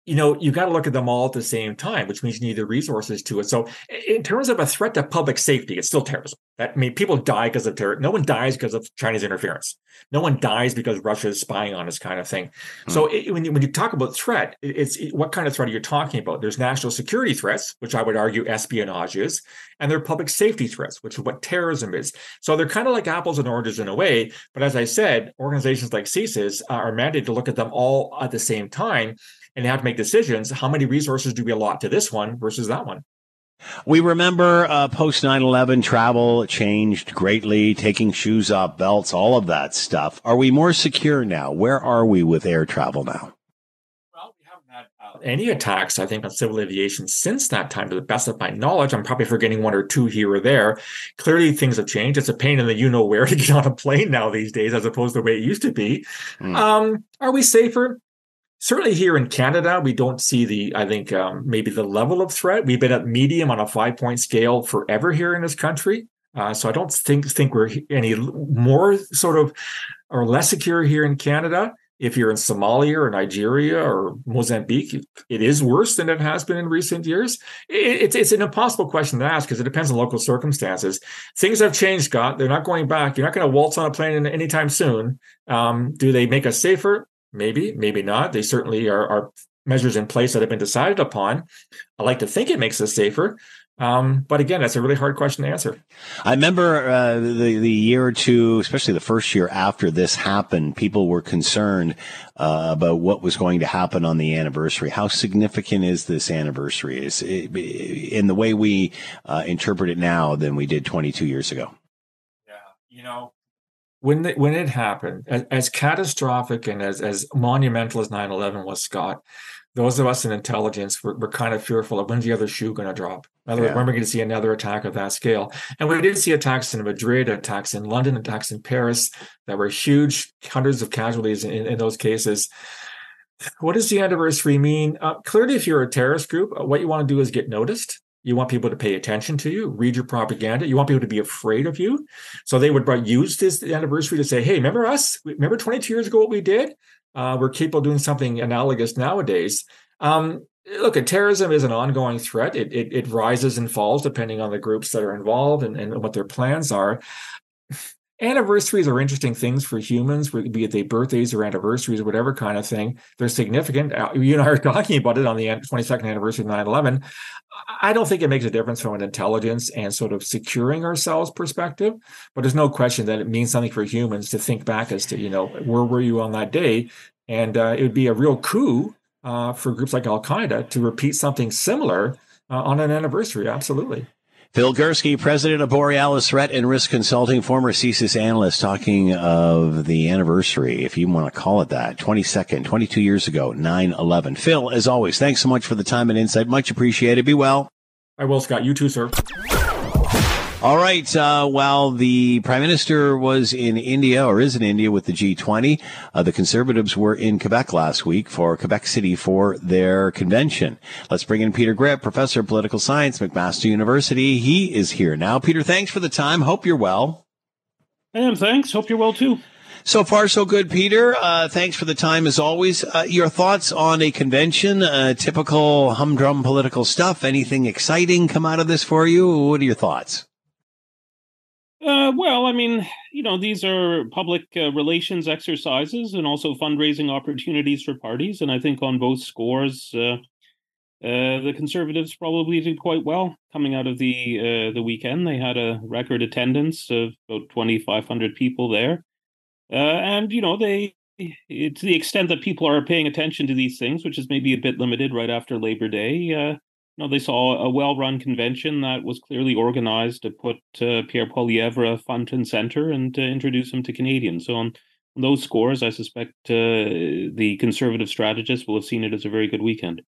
You know, you've got to look at them all at the same time, which means you need the resources to it. So in terms of a threat to public safety, it's still terrorism. That, I mean, people die because of terror. No one dies because of Chinese interference. No one dies because Russia is spying on us, kind of thing. Hmm. So it, when, you, when you talk about threat, it's it, what kind of threat are you talking about? There's national security threats, which I would argue espionage is, and there are public safety threats, which is what terrorism is. So they're kind of like apples and oranges in a way. But as I said, organizations like C S I S are mandated to look at them all at the same time and have to make decisions. How many resources do we allot to this one versus that one? We remember uh, post nine eleven travel changed greatly, taking shoes off, belts, all of that stuff. Are we more secure now? Where are we with air travel now? Well, we haven't had uh, any attacks, I think, on civil aviation since that time, to the best of my knowledge. I'm probably forgetting one or two here or there. Clearly, things have changed. It's a pain in the you-know-where to get on a plane now these days, as opposed to the way it used to be. Mm. Um, are we safer? Certainly here in Canada, we don't see the, I think, um, maybe the level of threat. We've been at medium on a five-point scale forever here in this country. Uh, so I don't think think we're any more sort of or less secure here in Canada. If you're in Somalia or Nigeria or Mozambique, it is worse than it has been in recent years. It, it's it's an impossible question to ask because it depends on local circumstances. Things have changed, Scott. They're not going back. You're not going to waltz on a plane anytime soon. Um, do they make us safer? Maybe, maybe not. They certainly are, are measures in place that have been decided upon. I like to think it makes us safer. Um, but again, that's a really hard question to answer. I remember uh, the, the year or two, especially the first year after this happened, people were concerned uh, about what was going to happen on the anniversary. How significant is this anniversary? Is it, in the way we uh, interpret it now than we did twenty-two years ago? Yeah, you know. When the, when it happened, as, as catastrophic and as, as monumental as nine eleven was, Scott, those of us in intelligence were, were kind of fearful of when's the other shoe going to drop. In other words, when are we going to see another attack of that scale? And we did see attacks in Madrid, attacks in London, attacks in Paris that were huge, hundreds of casualties in, in those cases. What does the anniversary mean? Uh, clearly, if you're a terrorist group, what you want to do is get noticed. You want people to pay attention to you, read your propaganda. You want people to be afraid of you. So they would use this anniversary to say, hey, remember us? Remember twenty-two years ago what we did? Uh, we're capable of doing something analogous nowadays. Um, look, terrorism is an ongoing threat. It, it, it rises and falls depending on the groups that are involved and, and what their plans are. Anniversaries are interesting things for humans, be it they birthdays or anniversaries or whatever kind of thing. They're significant. You and I are talking about it on the twenty-second anniversary of nine eleven. I don't think it makes a difference from an intelligence and sort of securing ourselves perspective, but there's no question that it means something for humans to think back as to, you know, where were you on that day? And uh, it would be a real coup uh, for groups like Al Qaeda to repeat something similar uh, on an anniversary. Absolutely. Phil Gurski, president of Borealis Threat and Risk Consulting, former C S I S analyst, talking of the anniversary, if you want to call it that, twenty-second, twenty-two years ago, nine eleven. Phil, as always, thanks so much for the time and insight. Much appreciated. Be well. I will, Scott. You too, sir. All right. Uh, while the prime minister was in India or is in India with the G twenty, uh, the Conservatives were in Quebec last week for Quebec City for their convention. Let's bring in Peter Graefe, professor of political science, McMaster University. He is here now. Peter, thanks for the time. Hope you're well. And thanks. Hope you're well, too. So far, so good, Peter. Uh, thanks for the time, as always. Uh, your thoughts on a convention, uh, typical humdrum political stuff. Anything exciting come out of this for you? What are your thoughts? Uh, well, I mean, you know, these are public uh, relations exercises and also fundraising opportunities for parties. And I think on both scores, uh, Uh, the Conservatives probably did quite well coming out of the uh, the weekend. They had a record attendance of about twenty-five hundred people there. Uh, and, you know, they to the extent that people are paying attention to these things, which is maybe a bit limited right after Labor Day, uh, you know, they saw a well-run convention that was clearly organized to put uh, Pierre Poilievre front and center and to introduce him to Canadians. So on those scores, I suspect uh, the Conservative strategists will have seen it as a very good weekend.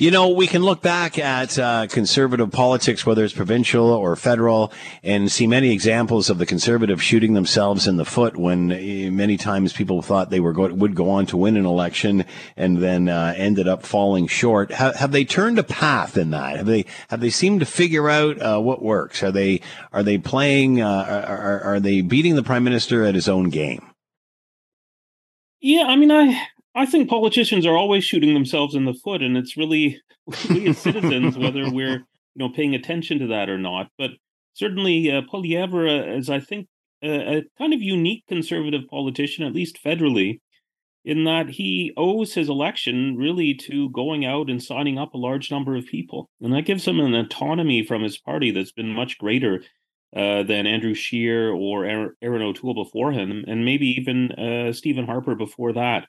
You know, we can look back at uh, Conservative politics, whether it's provincial or federal, and see many examples of the Conservatives shooting themselves in the foot when many times people thought they were go- would go on to win an election and then uh, ended up falling short. Ha- have they turned a path in that? Have they have they seemed to figure out uh, what works? Are they are they playing? Uh, are, are they beating the Prime Minister at his own game? Yeah, I mean, I. I think politicians are always shooting themselves in the foot, and it's really we as citizens whether we're you know paying attention to that or not. But certainly, uh, Poilievre is, I think, a, a kind of unique Conservative politician, at least federally, in that he owes his election really to going out and signing up a large number of people, and that gives him an autonomy from his party that's been much greater uh, than Andrew Scheer or Aaron O'Toole before him, and maybe even uh, Stephen Harper before that.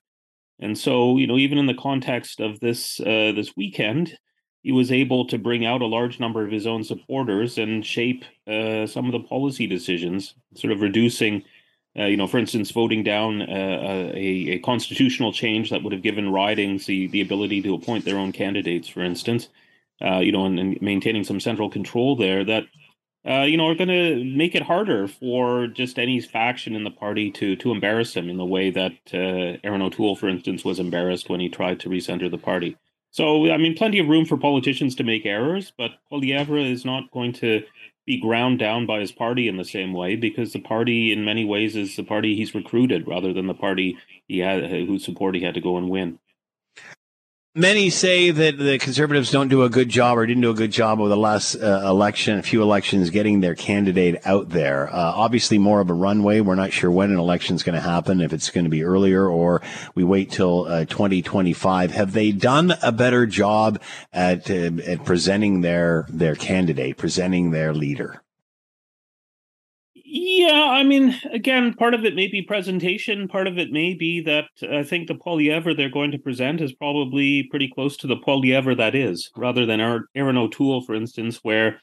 And so, you know, even in the context of this uh, this weekend, he was able to bring out a large number of his own supporters and shape uh, some of the policy decisions, sort of reducing, uh, you know, for instance, voting down uh, a, a constitutional change that would have given ridings the, the ability to appoint their own candidates, for instance, uh, you know, and, and maintaining some central control there that, uh, you know, are going to make it harder for just any faction in the party to to embarrass him in the way that uh, Aaron O'Toole, for instance, was embarrassed when he tried to recenter the party. So, I mean, plenty of room for politicians to make errors, but Poilievre is not going to be ground down by his party in the same way, because the party in many ways is the party he's recruited rather than the party he had, whose support he had to go and win. Many say that the Conservatives don't do a good job or didn't do a good job over the last uh, election, a few elections, getting their candidate out there. Uh, obviously, more of a runway. We're not sure when an election is going to happen, if it's going to be earlier or we wait till uh, twenty twenty-five. Have they done a better job at, uh, at presenting their, their candidate, presenting their leader? Yeah, I mean, again, part of it may be presentation. Part of it may be that I think the Poilievre they're going to present is probably pretty close to the Poilievre that is, rather than Aaron O'Toole, for instance, where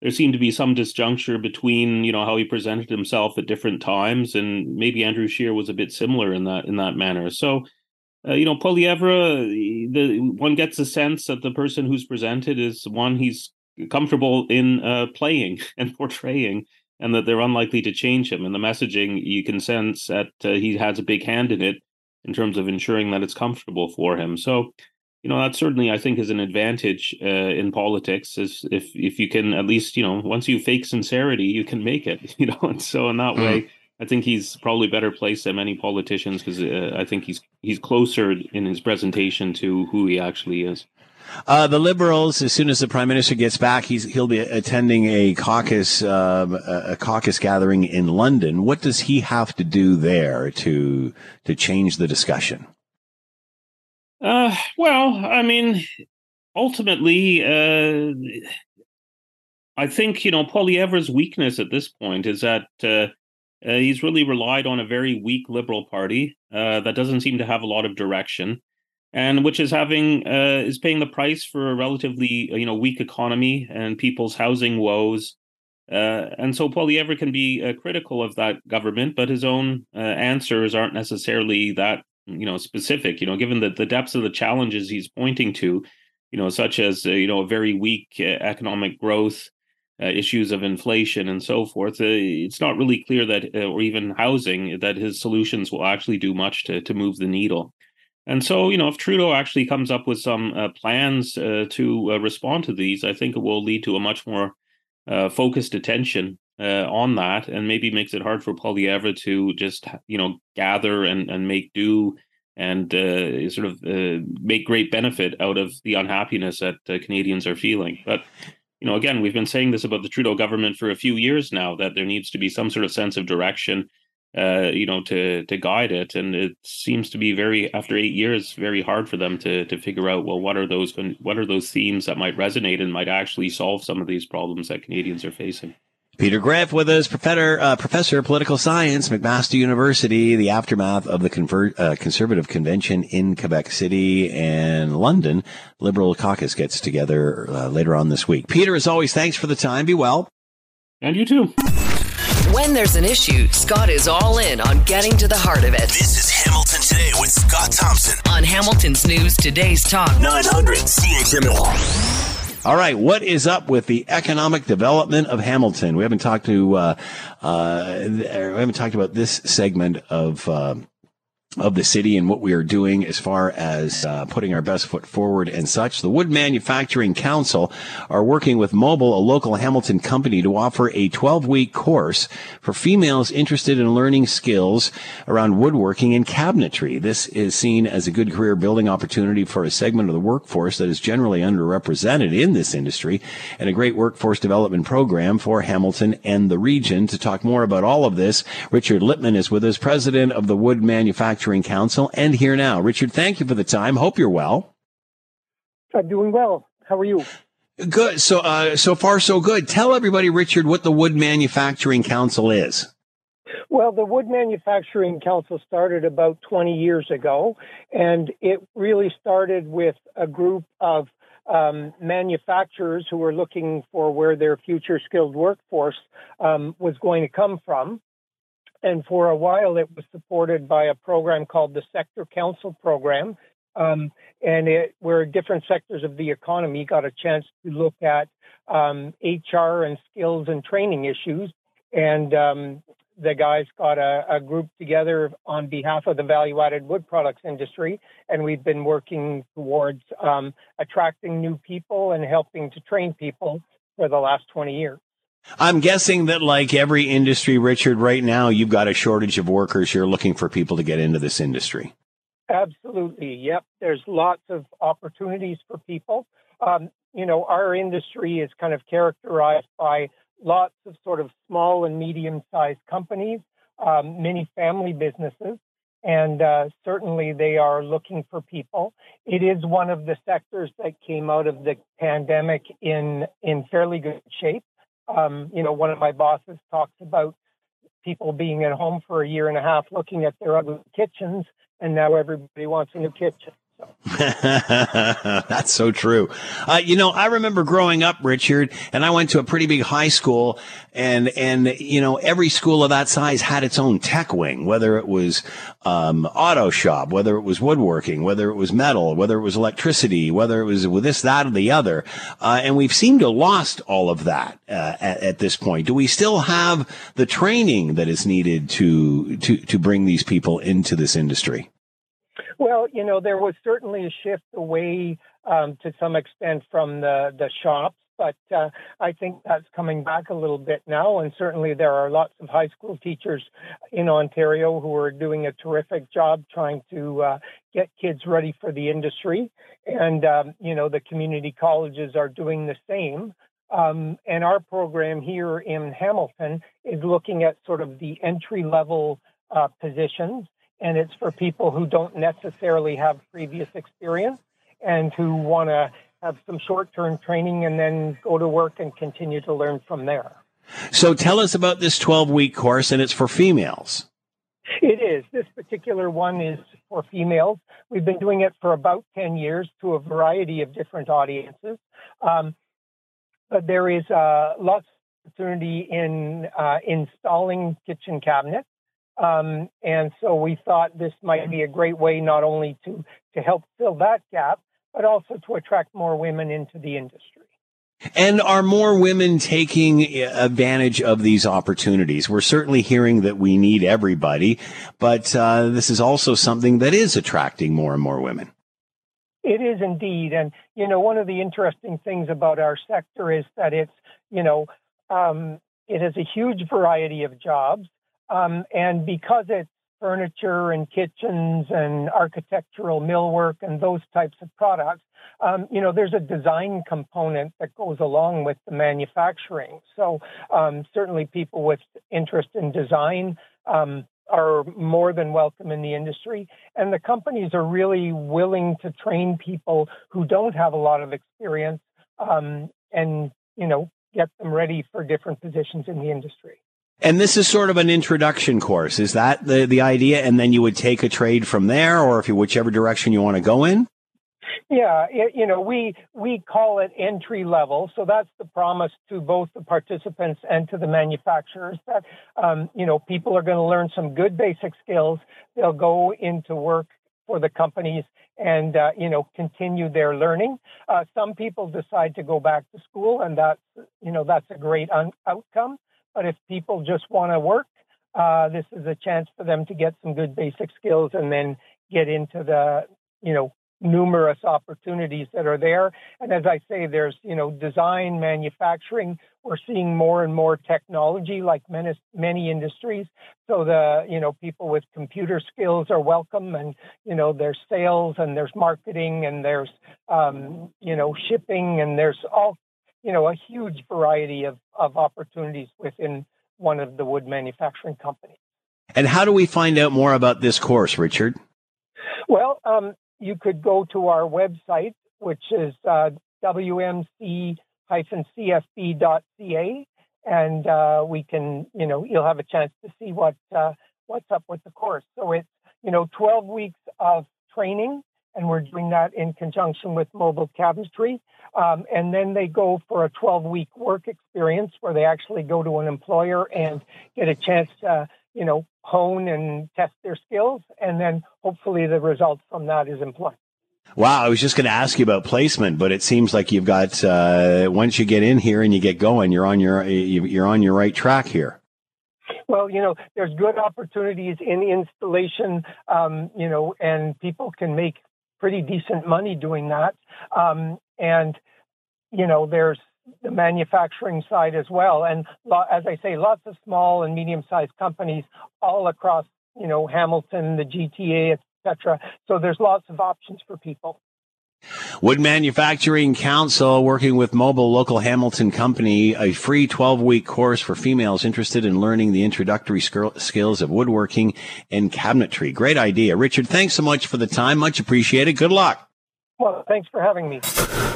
there seemed to be some disjuncture between, you know, how he presented himself at different times, and maybe Andrew Scheer was a bit similar in that in that manner. So, uh, you know, Poilievre, the one gets a sense that the person who's presented is one he's comfortable in uh, playing and portraying, and that they're unlikely to change him. And the messaging, you can sense that uh, he has a big hand in it in terms of ensuring that it's comfortable for him. So, you know, that certainly, I think, is an advantage uh, in politics, is if if you can at least, you know, once you fake sincerity, you can make it, you know. And so in that way, I think he's probably better placed than many politicians, because uh, I think he's he's closer in his presentation to who he actually is. Uh, the Liberals, as soon as the Prime Minister gets back, he's, he'll be attending a caucus, um, a caucus gathering in London. What does he have to do there to to change the discussion? Uh, well, I mean, ultimately, uh, I think, you know, Poilievre's weakness at this point is that uh, uh, he's really relied on a very weak Liberal Party uh, that doesn't seem to have a lot of direction, and which is having uh, is paying the price for a relatively you know weak economy and people's housing woes, uh, and so Poilievre can be uh, critical of that government, but his own uh, answers aren't necessarily that you know specific. You know, given the, the depths of the challenges he's pointing to, you know, such as uh, you know a very weak uh, economic growth, uh, issues of inflation, and so forth. Uh, it's not really clear that, uh, or even housing, that his solutions will actually do much to to move the needle. And so, you know, if Trudeau actually comes up with some uh, plans uh, to uh, respond to these, I think it will lead to a much more uh, focused attention uh, on that, and maybe makes it hard for Poilievre to just, you know, gather and, and make do and uh, sort of uh, make great benefit out of the unhappiness that uh, Canadians are feeling. But, you know, again, we've been saying this about the Trudeau government for a few years now, that there needs to be some sort of sense of direction uh, you know, to to guide it. And it seems to be very, after eight years, very hard for them to to figure out, well, what are those what are those themes that might resonate and might actually solve some of these problems that Canadians are facing. Peter Graefe with us, professor, uh, professor of political science, McMaster University, the aftermath of the convert, uh, Conservative Convention in Quebec City and London. Liberal Caucus gets together uh, later on this week. Peter, as always, thanks for the time. Be well. And you too. When there's an issue, Scott is all in on getting to the heart of it. This is Hamilton Today with Scott Thompson. On Hamilton's News, Today's Talk nine hundred C H M L. All right, what is up with the economic development of Hamilton? We haven't talked to, uh, uh, we haven't talked about this segment of, uh, of the city and what we are doing as far as uh, putting our best foot forward and such. The Wood Manufacturing Council are working with Mobel, a local Hamilton company, to offer a twelve-week course for females interested in learning skills around woodworking and cabinetry. This is seen as a good career-building opportunity for a segment of the workforce that is generally underrepresented in this industry, and a great workforce development program for Hamilton and the region. To talk more about all of this, Richard Lippman is with us, president of the Wood Manufacturing Council, and here now. Richard, thank you for the time. Hope you're well. I'm doing well. How are you? Good. So, uh, so far, so good. Tell everybody, Richard, what the Wood Manufacturing Council is. Well, the Wood Manufacturing Council started about twenty years ago, and it really started with a group of Um, manufacturers who were looking for where their future skilled workforce um, was going to come from. And for a while, it was supported by a program called the Sector Council Program, um, and it, where different sectors of the economy got a chance to look at um, H R and skills and training issues. And um, the guys got a, a group together on behalf of the value-added wood products industry, and we've been working towards um, attracting new people and helping to train people for the last twenty years. I'm guessing that, like every industry, Richard, right now, you've got a shortage of workers. You're looking for people to get into this industry. Absolutely. Yep. There's lots of opportunities for people. Um, you know, our industry is kind of characterized by lots of sort of small and medium-sized companies, um, many family businesses, and uh, certainly they are looking for people. It is one of the sectors that came out of the pandemic in, in fairly good shape. Um, you know, one of my bosses talks about people being at home for a year and a half looking at their ugly kitchens, and now everybody wants a new kitchen. So. That's so true. Uh, you know, I remember growing up, Richard, and I went to a pretty big high school, and, and, you know, every school of that size had its own tech wing, whether it was, um, auto shop, whether it was woodworking, whether it was metal, whether it was electricity, whether it was with this, that, or the other. Uh, and we've seemed to lost all of that, uh, at, at this point. Do we still have the training that is needed to, to, to bring these people into this industry? Well, you know, there was certainly a shift away um, to some extent from the, the shops, but uh, I think that's coming back a little bit now. And certainly there are lots of high school teachers in Ontario who are doing a terrific job trying to uh, get kids ready for the industry. And, um, you know, the community colleges are doing the same. Um, and our program here in Hamilton is looking at sort of the entry-level uh, positions. And it's for people who don't necessarily have previous experience and who want to have some short-term training and then go to work and continue to learn from there. So tell us about this twelve-week course, and it's for females. It is. This particular one is for females. We've been doing it for about ten years to a variety of different audiences. Um, but there is uh, lots of opportunity in uh, installing kitchen cabinets. Um, and so we thought this might be a great way not only to, to help fill that gap, but also to attract more women into the industry. And are more women taking advantage of these opportunities? We're certainly hearing that we need everybody, but uh, this is also something that is attracting more and more women. It is indeed. And, you know, one of the interesting things about our sector is that it's, you know, um, it has a huge variety of jobs. Um, and because it's furniture and kitchens and architectural millwork and those types of products, um, you know, there's a design component that goes along with the manufacturing. So um, certainly people with interest in design, um, are more than welcome in the industry. And the companies are really willing to train people who don't have a lot of experience um, and, you know, get them ready for different positions in the industry. And this is sort of an introduction course. Is that the, the idea? And then you would take a trade from there, or if you, whichever direction you want to go in? Yeah, it, you know, we we call it entry level. So that's the promise to both the participants and to the manufacturers that, um, you know, people are going to learn some good basic skills. They'll go into work for the companies and, uh, you know, continue their learning. Uh, some people decide to go back to school, and that's, you know, that's a great un- outcome. But if people just want to work, uh, this is a chance for them to get some good basic skills and then get into the, you know, numerous opportunities that are there. And as I say, there's, you know, design, manufacturing. We're seeing more and more technology like many, many industries. So the, you know, people with computer skills are welcome, and, you know, there's sales and there's marketing and there's, um, you know, shipping, and there's all, you know, a huge variety of, of opportunities within one of the wood manufacturing companies. And how do we find out more about this course, Richard? Well, um, you could go to our website, which is uh, w m c dash c f b dot c a, and uh, we can, you know, you'll have a chance to see what uh, what's up with the course. So it's, you know, twelve weeks of training, and we're doing that in conjunction with Mobel Cabinetry. Um, and then they go for a twelve-week work experience where they actually go to an employer and get a chance to, uh, you know, hone and test their skills, and then hopefully the result from that is employment. Wow, I was just going to ask you about placement, but it seems like you've got uh, once you get in here and you get going, you're on your you're on your right track here. Well, you know, there's good opportunities in installation, um, you know, and people can make pretty decent money doing that, um, and you know, there's the manufacturing side as well. And as I say, lots of small and medium-sized companies all across, you know, Hamilton, the G T A, et cetera. So there's lots of options for people. Wood Manufacturing Council, working with Mobel, local Hamilton company, a free twelve-week course for females interested in learning the introductory skills of woodworking and cabinetry. Great idea. Richard, thanks so much for the time. Much appreciated. Good luck. Well, thanks for having me.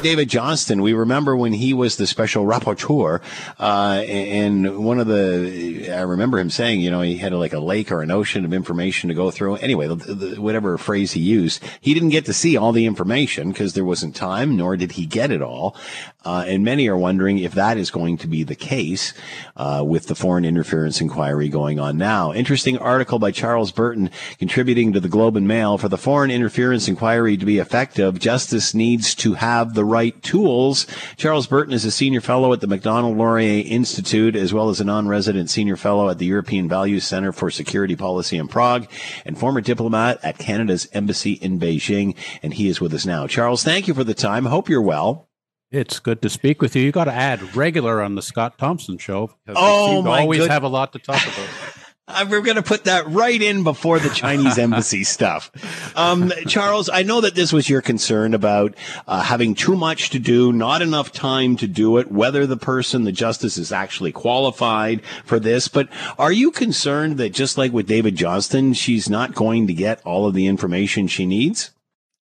David Johnston, we remember when he was the special rapporteur, uh, and one of the, I remember him saying, you know, he had like a lake or an ocean of information to go through. Anyway, the, the, whatever phrase he used, he didn't get to see all the information because there wasn't time, nor did he get it all. Uh, and many are wondering if that is going to be the case uh, with the foreign interference inquiry going on now. Interesting article by Charles Burton contributing to the Globe and Mail. For the foreign interference inquiry to be effective, justice needs to have the right tools. Charles Burton is a senior fellow at the McMaster Laurier Institute, as well as a non-resident senior fellow at the European Values Center for Security Policy in Prague, and former diplomat at Canada's embassy in Beijing. And he is with us now. Charles, thank you for the time. Hope you're well. It's good to speak with you. You got to add regular on the Scott Thompson show. Oh, you seem to my always good- have a lot to talk about. We're going to put that right in before the Chinese embassy stuff. Um, Charles, I know that this was your concern about uh, having too much to do, not enough time to do it, whether the person, the justice, is actually qualified for this. But are you concerned that just like with David Johnston, she's not going to get all of the information she needs?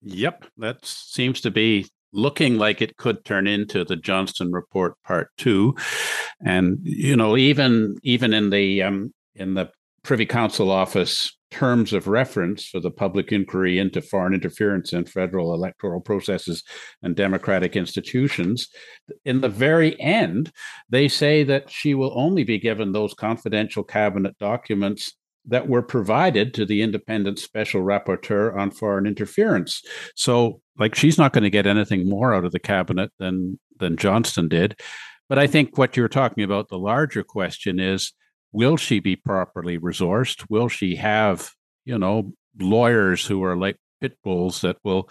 Yep, that seems to be looking like it could turn into the Johnston Report Part Two. And, you know, even even in the um, in the Privy Council Office terms of reference for the public inquiry into foreign interference in federal electoral processes and democratic institutions, in the very end, they say that she will only be given those confidential cabinet documents that were provided to the independent special rapporteur on foreign interference. So, like, she's not going to get anything more out of the cabinet than than Johnston did. But I think what you're talking about, the larger question is, will she be properly resourced? Will she have, you know, lawyers who are like pit bulls that will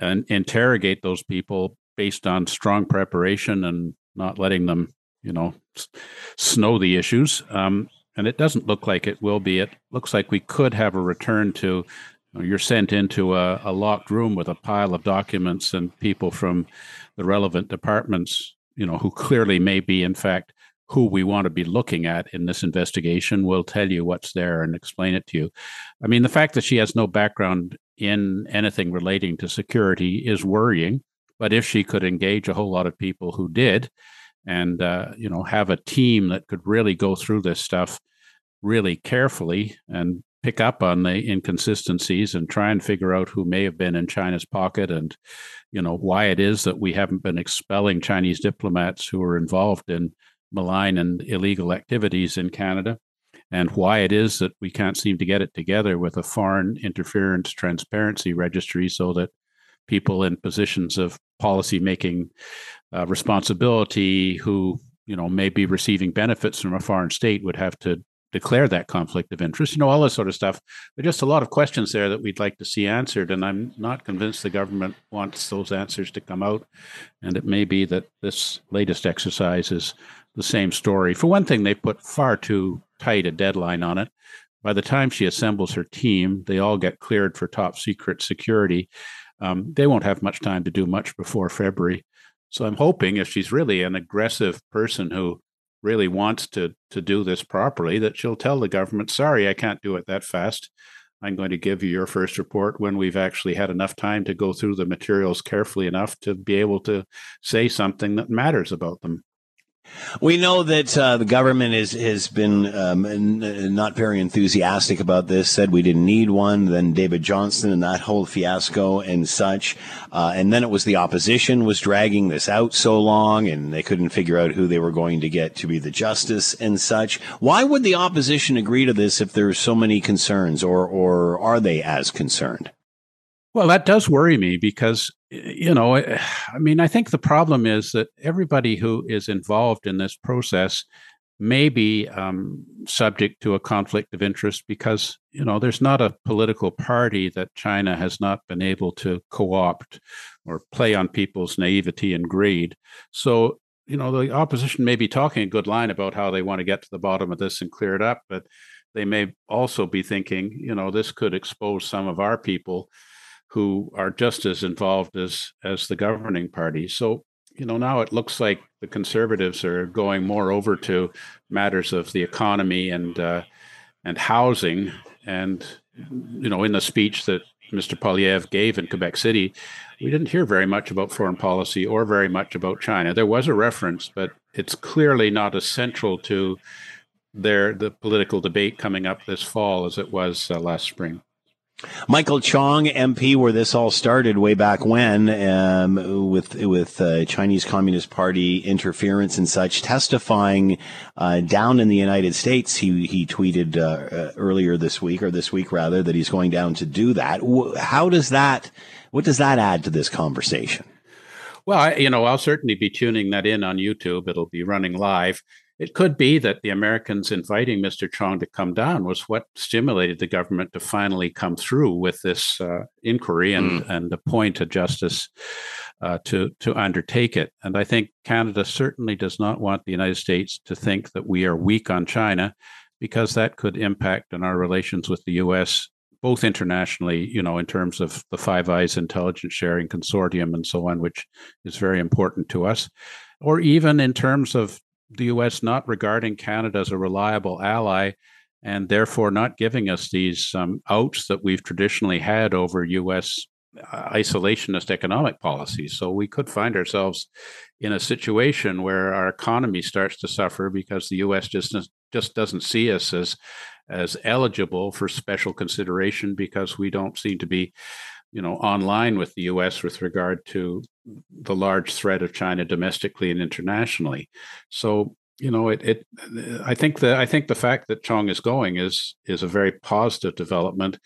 uh, interrogate those people based on strong preparation and not letting them, you know, s- snow the issues? Um, and it doesn't look like it will be. It looks like we could have a return to, you know, you're sent into a, a locked room with a pile of documents and people from the relevant departments, you know, who clearly may be, in fact, who we want to be looking at in this investigation. We'll tell you what's there and explain it to you. I mean, the fact that she has no background in anything relating to security is worrying. But if she could engage a whole lot of people who did and, uh, you know, have a team that could really go through this stuff really carefully and pick up on the inconsistencies and try and figure out who may have been in China's pocket and, you know, why it is that we haven't been expelling Chinese diplomats who are involved in malign and illegal activities in Canada, and why it is that we can't seem to get it together with a foreign interference transparency registry so that people in positions of policymaking uh, responsibility who, you know, may be receiving benefits from a foreign state would have to declare that conflict of interest, you know, all this sort of stuff. There are just a lot of questions there that we'd like to see answered, and I'm not convinced the government wants those answers to come out. And it may be that this latest exercise is the same story. For one thing, they put far too tight a deadline on it. By the time she assembles her team, they all get cleared for top secret security. Um, they won't have much time to do much before February. So I'm hoping, if she's really an aggressive person who really wants to to do this properly, that she'll tell the government, sorry, I can't do it that fast. I'm going to give you your first report when we've actually had enough time to go through the materials carefully enough to be able to say something that matters about them. We know that uh, the government is, has been um, n- not very enthusiastic about this, said we didn't need one, then David Johnston and that whole fiasco and such. Uh, and then it was the opposition was dragging this out so long, and they couldn't figure out who they were going to get to be the justice and such. Why would the opposition agree to this if there are so many concerns, or, or are they as concerned? Well, that does worry me because, you know, I mean, I think the problem is that everybody who is involved in this process may be um, subject to a conflict of interest because, you know, there's not a political party that China has not been able to co-opt or play on people's naivety and greed. So, you know, the opposition may be talking a good line about how they want to get to the bottom of this and clear it up, but they may also be thinking, you know, this could expose some of our people who are just as involved as as the governing party. So, you know, now it looks like the Conservatives are going more over to matters of the economy and uh, and housing. And, you know, in the speech that Mister Poilievre gave in Quebec City, we didn't hear very much about foreign policy or very much about China. There was a reference, but it's clearly not as central to their the political debate coming up this fall as it was uh, last spring. Michael Chong, M P, where this all started way back when, um, with with uh, Chinese Communist Party interference and such, testifying uh, down in the United States. He he tweeted uh, earlier this week, or this week rather, that he's going down to do that. How does that? What does that add to this conversation? Well, I, you know, I'll certainly be tuning that in on YouTube. It'll be running live. It could be that the Americans inviting Mister Chong to come down was what stimulated the government to finally come through with this uh, inquiry and, mm. and appoint a justice uh, to, to undertake it. And I think Canada certainly does not want the United States to think that we are weak on China, because that could impact on our relations with the U S, both internationally, you know, in terms of the Five Eyes Intelligence Sharing Consortium and so on, which is very important to us, or even in terms of the U S not regarding Canada as a reliable ally and therefore not giving us these um, outs that we've traditionally had over U S isolationist economic policies. So we could find ourselves in a situation where our economy starts to suffer because the U S just, just doesn't see us as, as eligible for special consideration because we don't seem to be, you know, online with the U S with regard to the large threat of China domestically and internationally. So, you know, it, it I think the I think the fact that Chong is going is is a very positive development.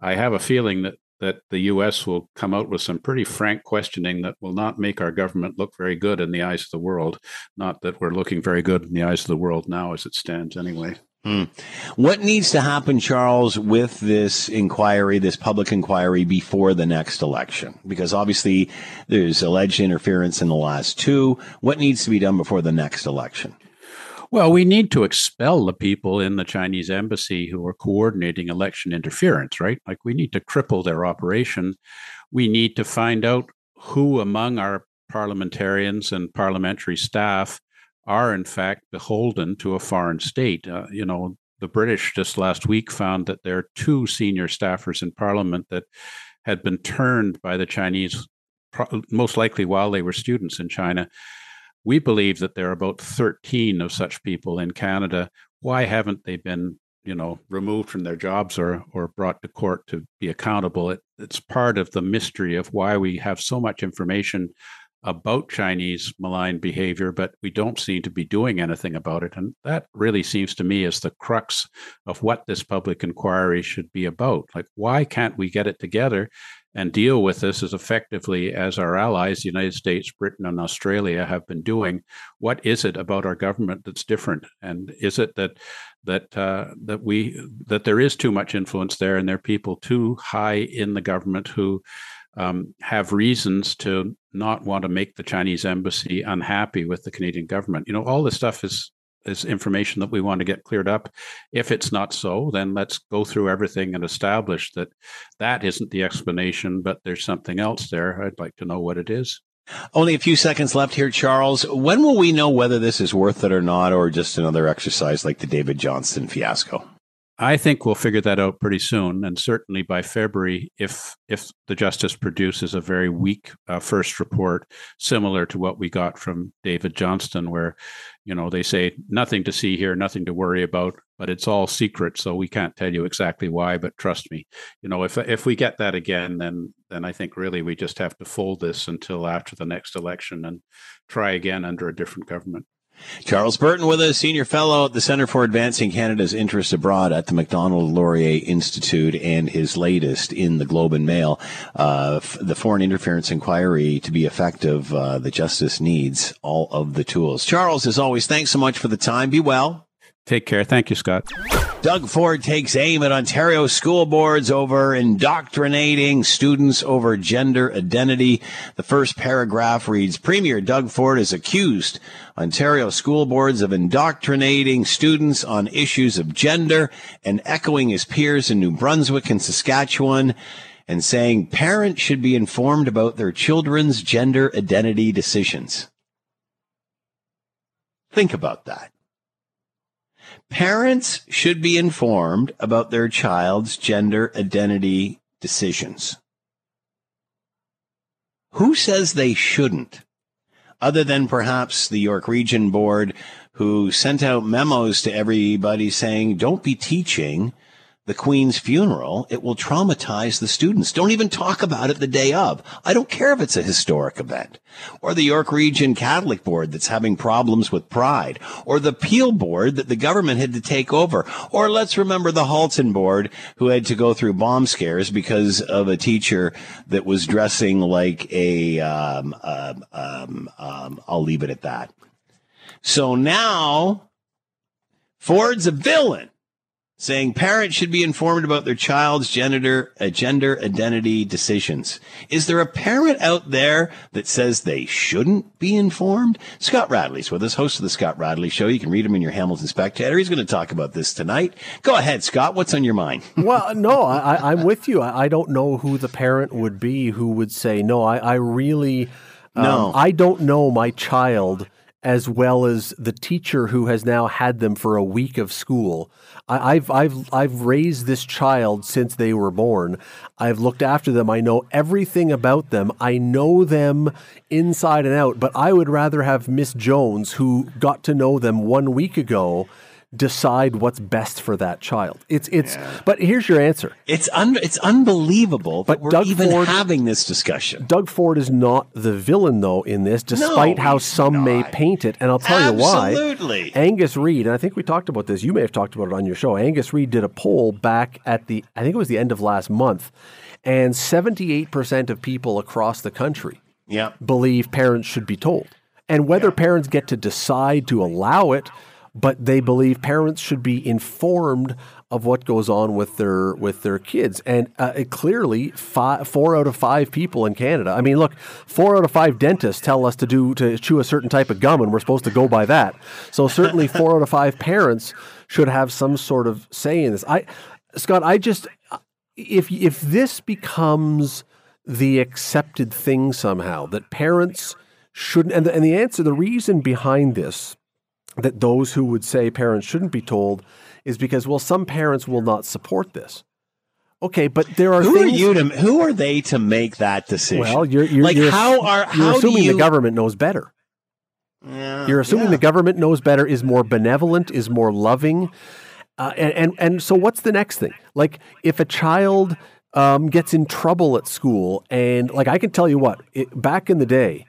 I have a feeling that that the U S will come out with some pretty frank questioning that will not make our government look very good in the eyes of the world. Not that we're looking very good in the eyes of the world now as it stands anyway. Mm. What needs to happen, Charles, with this inquiry, this public inquiry before the next election? Because obviously there's alleged interference in the last two. What needs to be done before the next election? Well, we need to expel the people in the Chinese embassy who are coordinating election interference, right? Like, we need to cripple their operation. We need to find out who among our parliamentarians and parliamentary staff are in fact beholden to a foreign state. Uh, you know, the British just last week found that there are two senior staffers in Parliament that had been turned by the Chinese, most likely while they were students in China. We believe that there are about thirteen of such people in Canada. Why haven't they been, you know, removed from their jobs or or brought to court to be accountable? It, it's part of the mystery of why we have so much information about Chinese malign behavior, but we don't seem to be doing anything about it. And that really seems to me is the crux of what this public inquiry should be about. Like, why can't we get it together and deal with this as effectively as our allies, the United States, Britain, and Australia have been doing? What is it about our government that's different? And is it that that uh, that we that there is too much influence there, and there are people too high in the government who um, have reasons to not want to make the Chinese embassy unhappy with the Canadian government? You know, all this stuff is is information that we want to get cleared up. If it's not so, then let's go through everything and establish that that isn't the explanation, but there's something else there. I'd like to know what it is. Only a few seconds left here, Charles. When will we know whether this is worth it or not, or just another exercise like the David Johnston fiasco? I think we'll figure that out pretty soon, and certainly by February, if if the Justice produces a very weak uh, first report, similar to what we got from David Johnston, where, you know, they say nothing to see here, nothing to worry about, but it's all secret, so we can't tell you exactly why. But trust me, you know, if if we get that again, then then I think really we just have to fold this until after the next election and try again under a different government. Charles Burton with us, Senior Fellow at the Centre for Advancing Canada's Interests Abroad at the McDonald Laurier Institute, and his latest in the Globe and Mail, uh, the Foreign Interference Inquiry. To be effective, uh, the justice needs all of the tools. Charles, as always, thanks so much for the time. Be well. Take care. Thank you, Scott. Doug Ford takes aim at Ontario school boards over indoctrinating students over gender identity. The first paragraph reads, Premier Doug Ford has accused Ontario school boards of indoctrinating students on issues of gender and echoing his peers in New Brunswick and Saskatchewan, and saying parents should be informed about their children's gender identity decisions. Think about that. Parents should be informed about their child's gender identity decisions. Who says they shouldn't? Other than perhaps the York Region Board, who sent out memos to everybody saying, don't be teaching the Queen's funeral. It will traumatize the students. Don't even talk about it the day of. I don't care if it's a historic event. Or the York Region Catholic Board that's having problems with pride. Or the Peel Board that the government had to take over. Or let's remember the Halton Board, who had to go through bomb scares because of a teacher that was dressing like a, um, um, um, um I'll leave it at that. So now, Ford's a villain, saying parents should be informed about their child's gender, uh, gender identity decisions. Is there a parent out there that says they shouldn't be informed? Scott Radley's with us, host of the Scott Radley Show. You can read him in your Hamilton Spectator. He's going to talk about this tonight. Go ahead, Scott. What's on your mind? Well, no, I, I'm with you. I don't know who the parent would be who would say, no, I, I really, um, no. I don't know my child as well as the teacher who has now had them for a week of school. I, I've I've I've raised this child since they were born. I've looked after them. I know everything about them. I know them inside and out. But I would rather have Miss Jones, who got to know them one week ago, decide what's best for that child. It's it's. Yeah. But here's your answer. It's un, it's unbelievable that but we're Doug even Ford, having this discussion. Doug Ford is not the villain, though, in this, despite no, how some not. may paint it. And I'll tell Absolutely. you why. Absolutely. Angus Reid, and I think we talked about this. You may have talked about it on your show. Angus Reid did a poll back at the, I think it was the end of last month, and seventy-eight percent of people across the country yep. believe parents should be told. And whether yep. parents get to decide to allow it, but they believe parents should be informed of what goes on with their with their kids. And uh, it clearly, five, four out of five people in Canada. I mean, look, four out of five dentists tell us to do to chew a certain type of gum, and we're supposed to go by that. So certainly, four out of five parents should have some sort of say in this. I, Scott, I just if if this becomes the accepted thing somehow, that parents shouldn't, and the, and the answer, the reason behind this that those who would say parents shouldn't be told is because, well, some parents will not support this. Okay, but there are who things... Are you to, who are they to make that decision? Well, you're, you're, like you're, how are, how you're assuming do you... the government knows better. Yeah, you're assuming yeah. the government knows better, is more benevolent, is more loving. Uh, and, and, and so what's the next thing? Like if a child um, gets in trouble at school, and like I can tell you what, it, back in the day,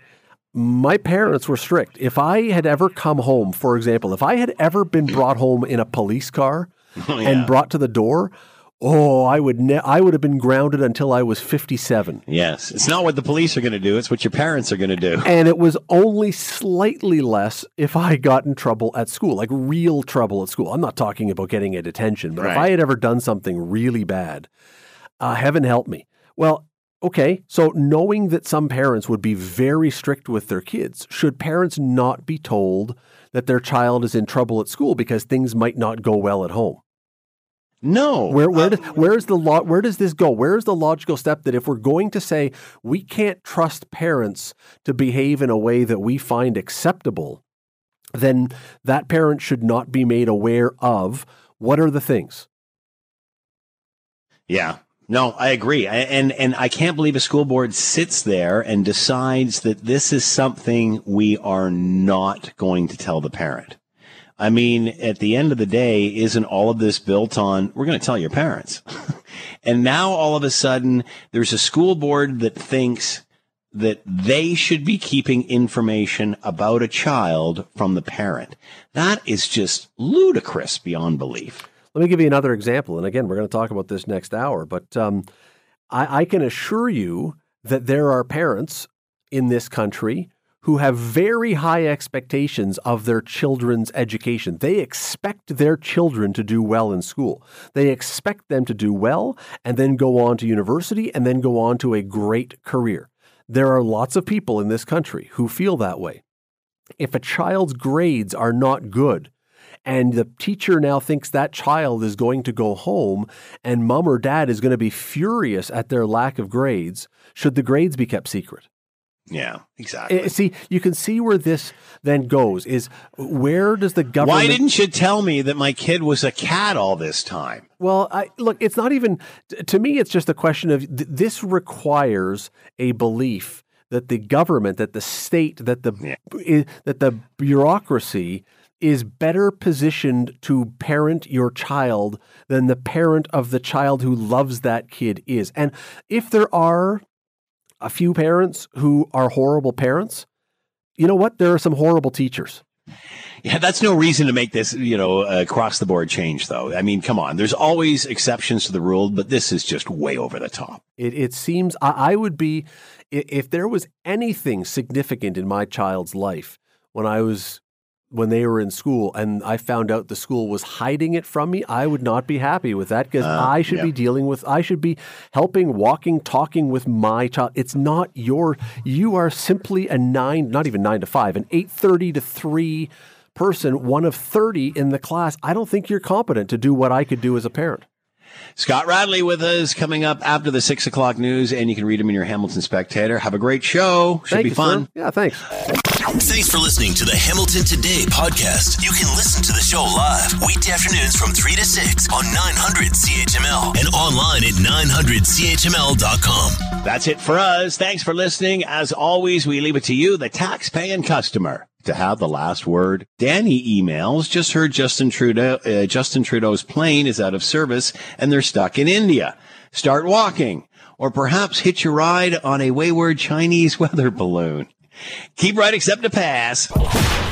my parents were strict. If I had ever come home, for example, if I had ever been brought home in a police car oh, yeah. and brought to the door, oh, I would ne- I would have been grounded until I was fifty-seven. Yes. It's not what the police are going to do. It's what your parents are going to do. And it was only slightly less if I got in trouble at school, like real trouble at school. I'm not talking about getting a detention, but right. if I had ever done something really bad, uh, heaven help me. Well, okay, so knowing that some parents would be very strict with their kids, should parents not be told that their child is in trouble at school because things might not go well at home? No. Where where, uh, does, where is the lo- Where does this go? Where is the logical step that if we're going to say we can't trust parents to behave in a way that we find acceptable, then that parent should not be made aware of what are the things? Yeah. No, I agree. I, and and I can't believe a school board sits there and decides that this is something we are not going to tell the parent. I mean, at the end of the day, isn't all of this built on, we're going to tell your parents? And now all of a sudden, there's a school board that thinks that they should be keeping information about a child from the parent. That is just ludicrous beyond belief. Let me give you another example. And again, we're going to talk about this next hour, but um, I, I can assure you that there are parents in this country who have very high expectations of their children's education. They expect their children to do well in school. They expect them to do well and then go on to university and then go on to a great career. There are lots of people in this country who feel that way. If a child's grades are not good and the teacher now thinks that child is going to go home and mom or dad is going to be furious at their lack of grades, should the grades be kept secret? Yeah, exactly. See, you can see where this then goes is where does the government... Why didn't you tell me that my kid was a cat all this time? Well, I, look, it's not even... To me, it's just a question of th- this requires a belief that the government, that the state, that the yeah. is, that the bureaucracy is better positioned to parent your child than the parent of the child who loves that kid is. And if there are... a few parents who are horrible parents, you know what? There are some horrible teachers. Yeah, that's no reason to make this, you know, across the board change, though. I mean, come on. There's always exceptions to the rule, but this is just way over the top. It, it seems I, I would be, if there was anything significant in my child's life when I was, when they were in school and I found out the school was hiding it from me, I would not be happy with that because uh, I should yeah. be dealing with, I should be helping, walking, talking with my child. It's not your, you are simply a nine, not even nine to five, an eight thirty to three person, one of thirty in the class. I don't think you're competent to do what I could do as a parent. Scott Radley with us coming up after the six o'clock news, and you can read him in your Hamilton Spectator. Have a great show. Should Thank be you, fun. Sir. Yeah, thanks. Thanks for listening to the Hamilton Today podcast. You can listen to the show live weekday afternoons from three to six on nine hundred C H M L and online at nine hundred C H M L dot com. That's it for us. Thanks for listening. As always, we leave it to you, the taxpaying customer, to have the last word. Danny emails, just heard Justin Trudeau, uh, Justin Trudeau's plane is out of service and they're stuck in India. Start walking or perhaps hitch a ride on a wayward Chinese weather balloon. Keep right, except to pass.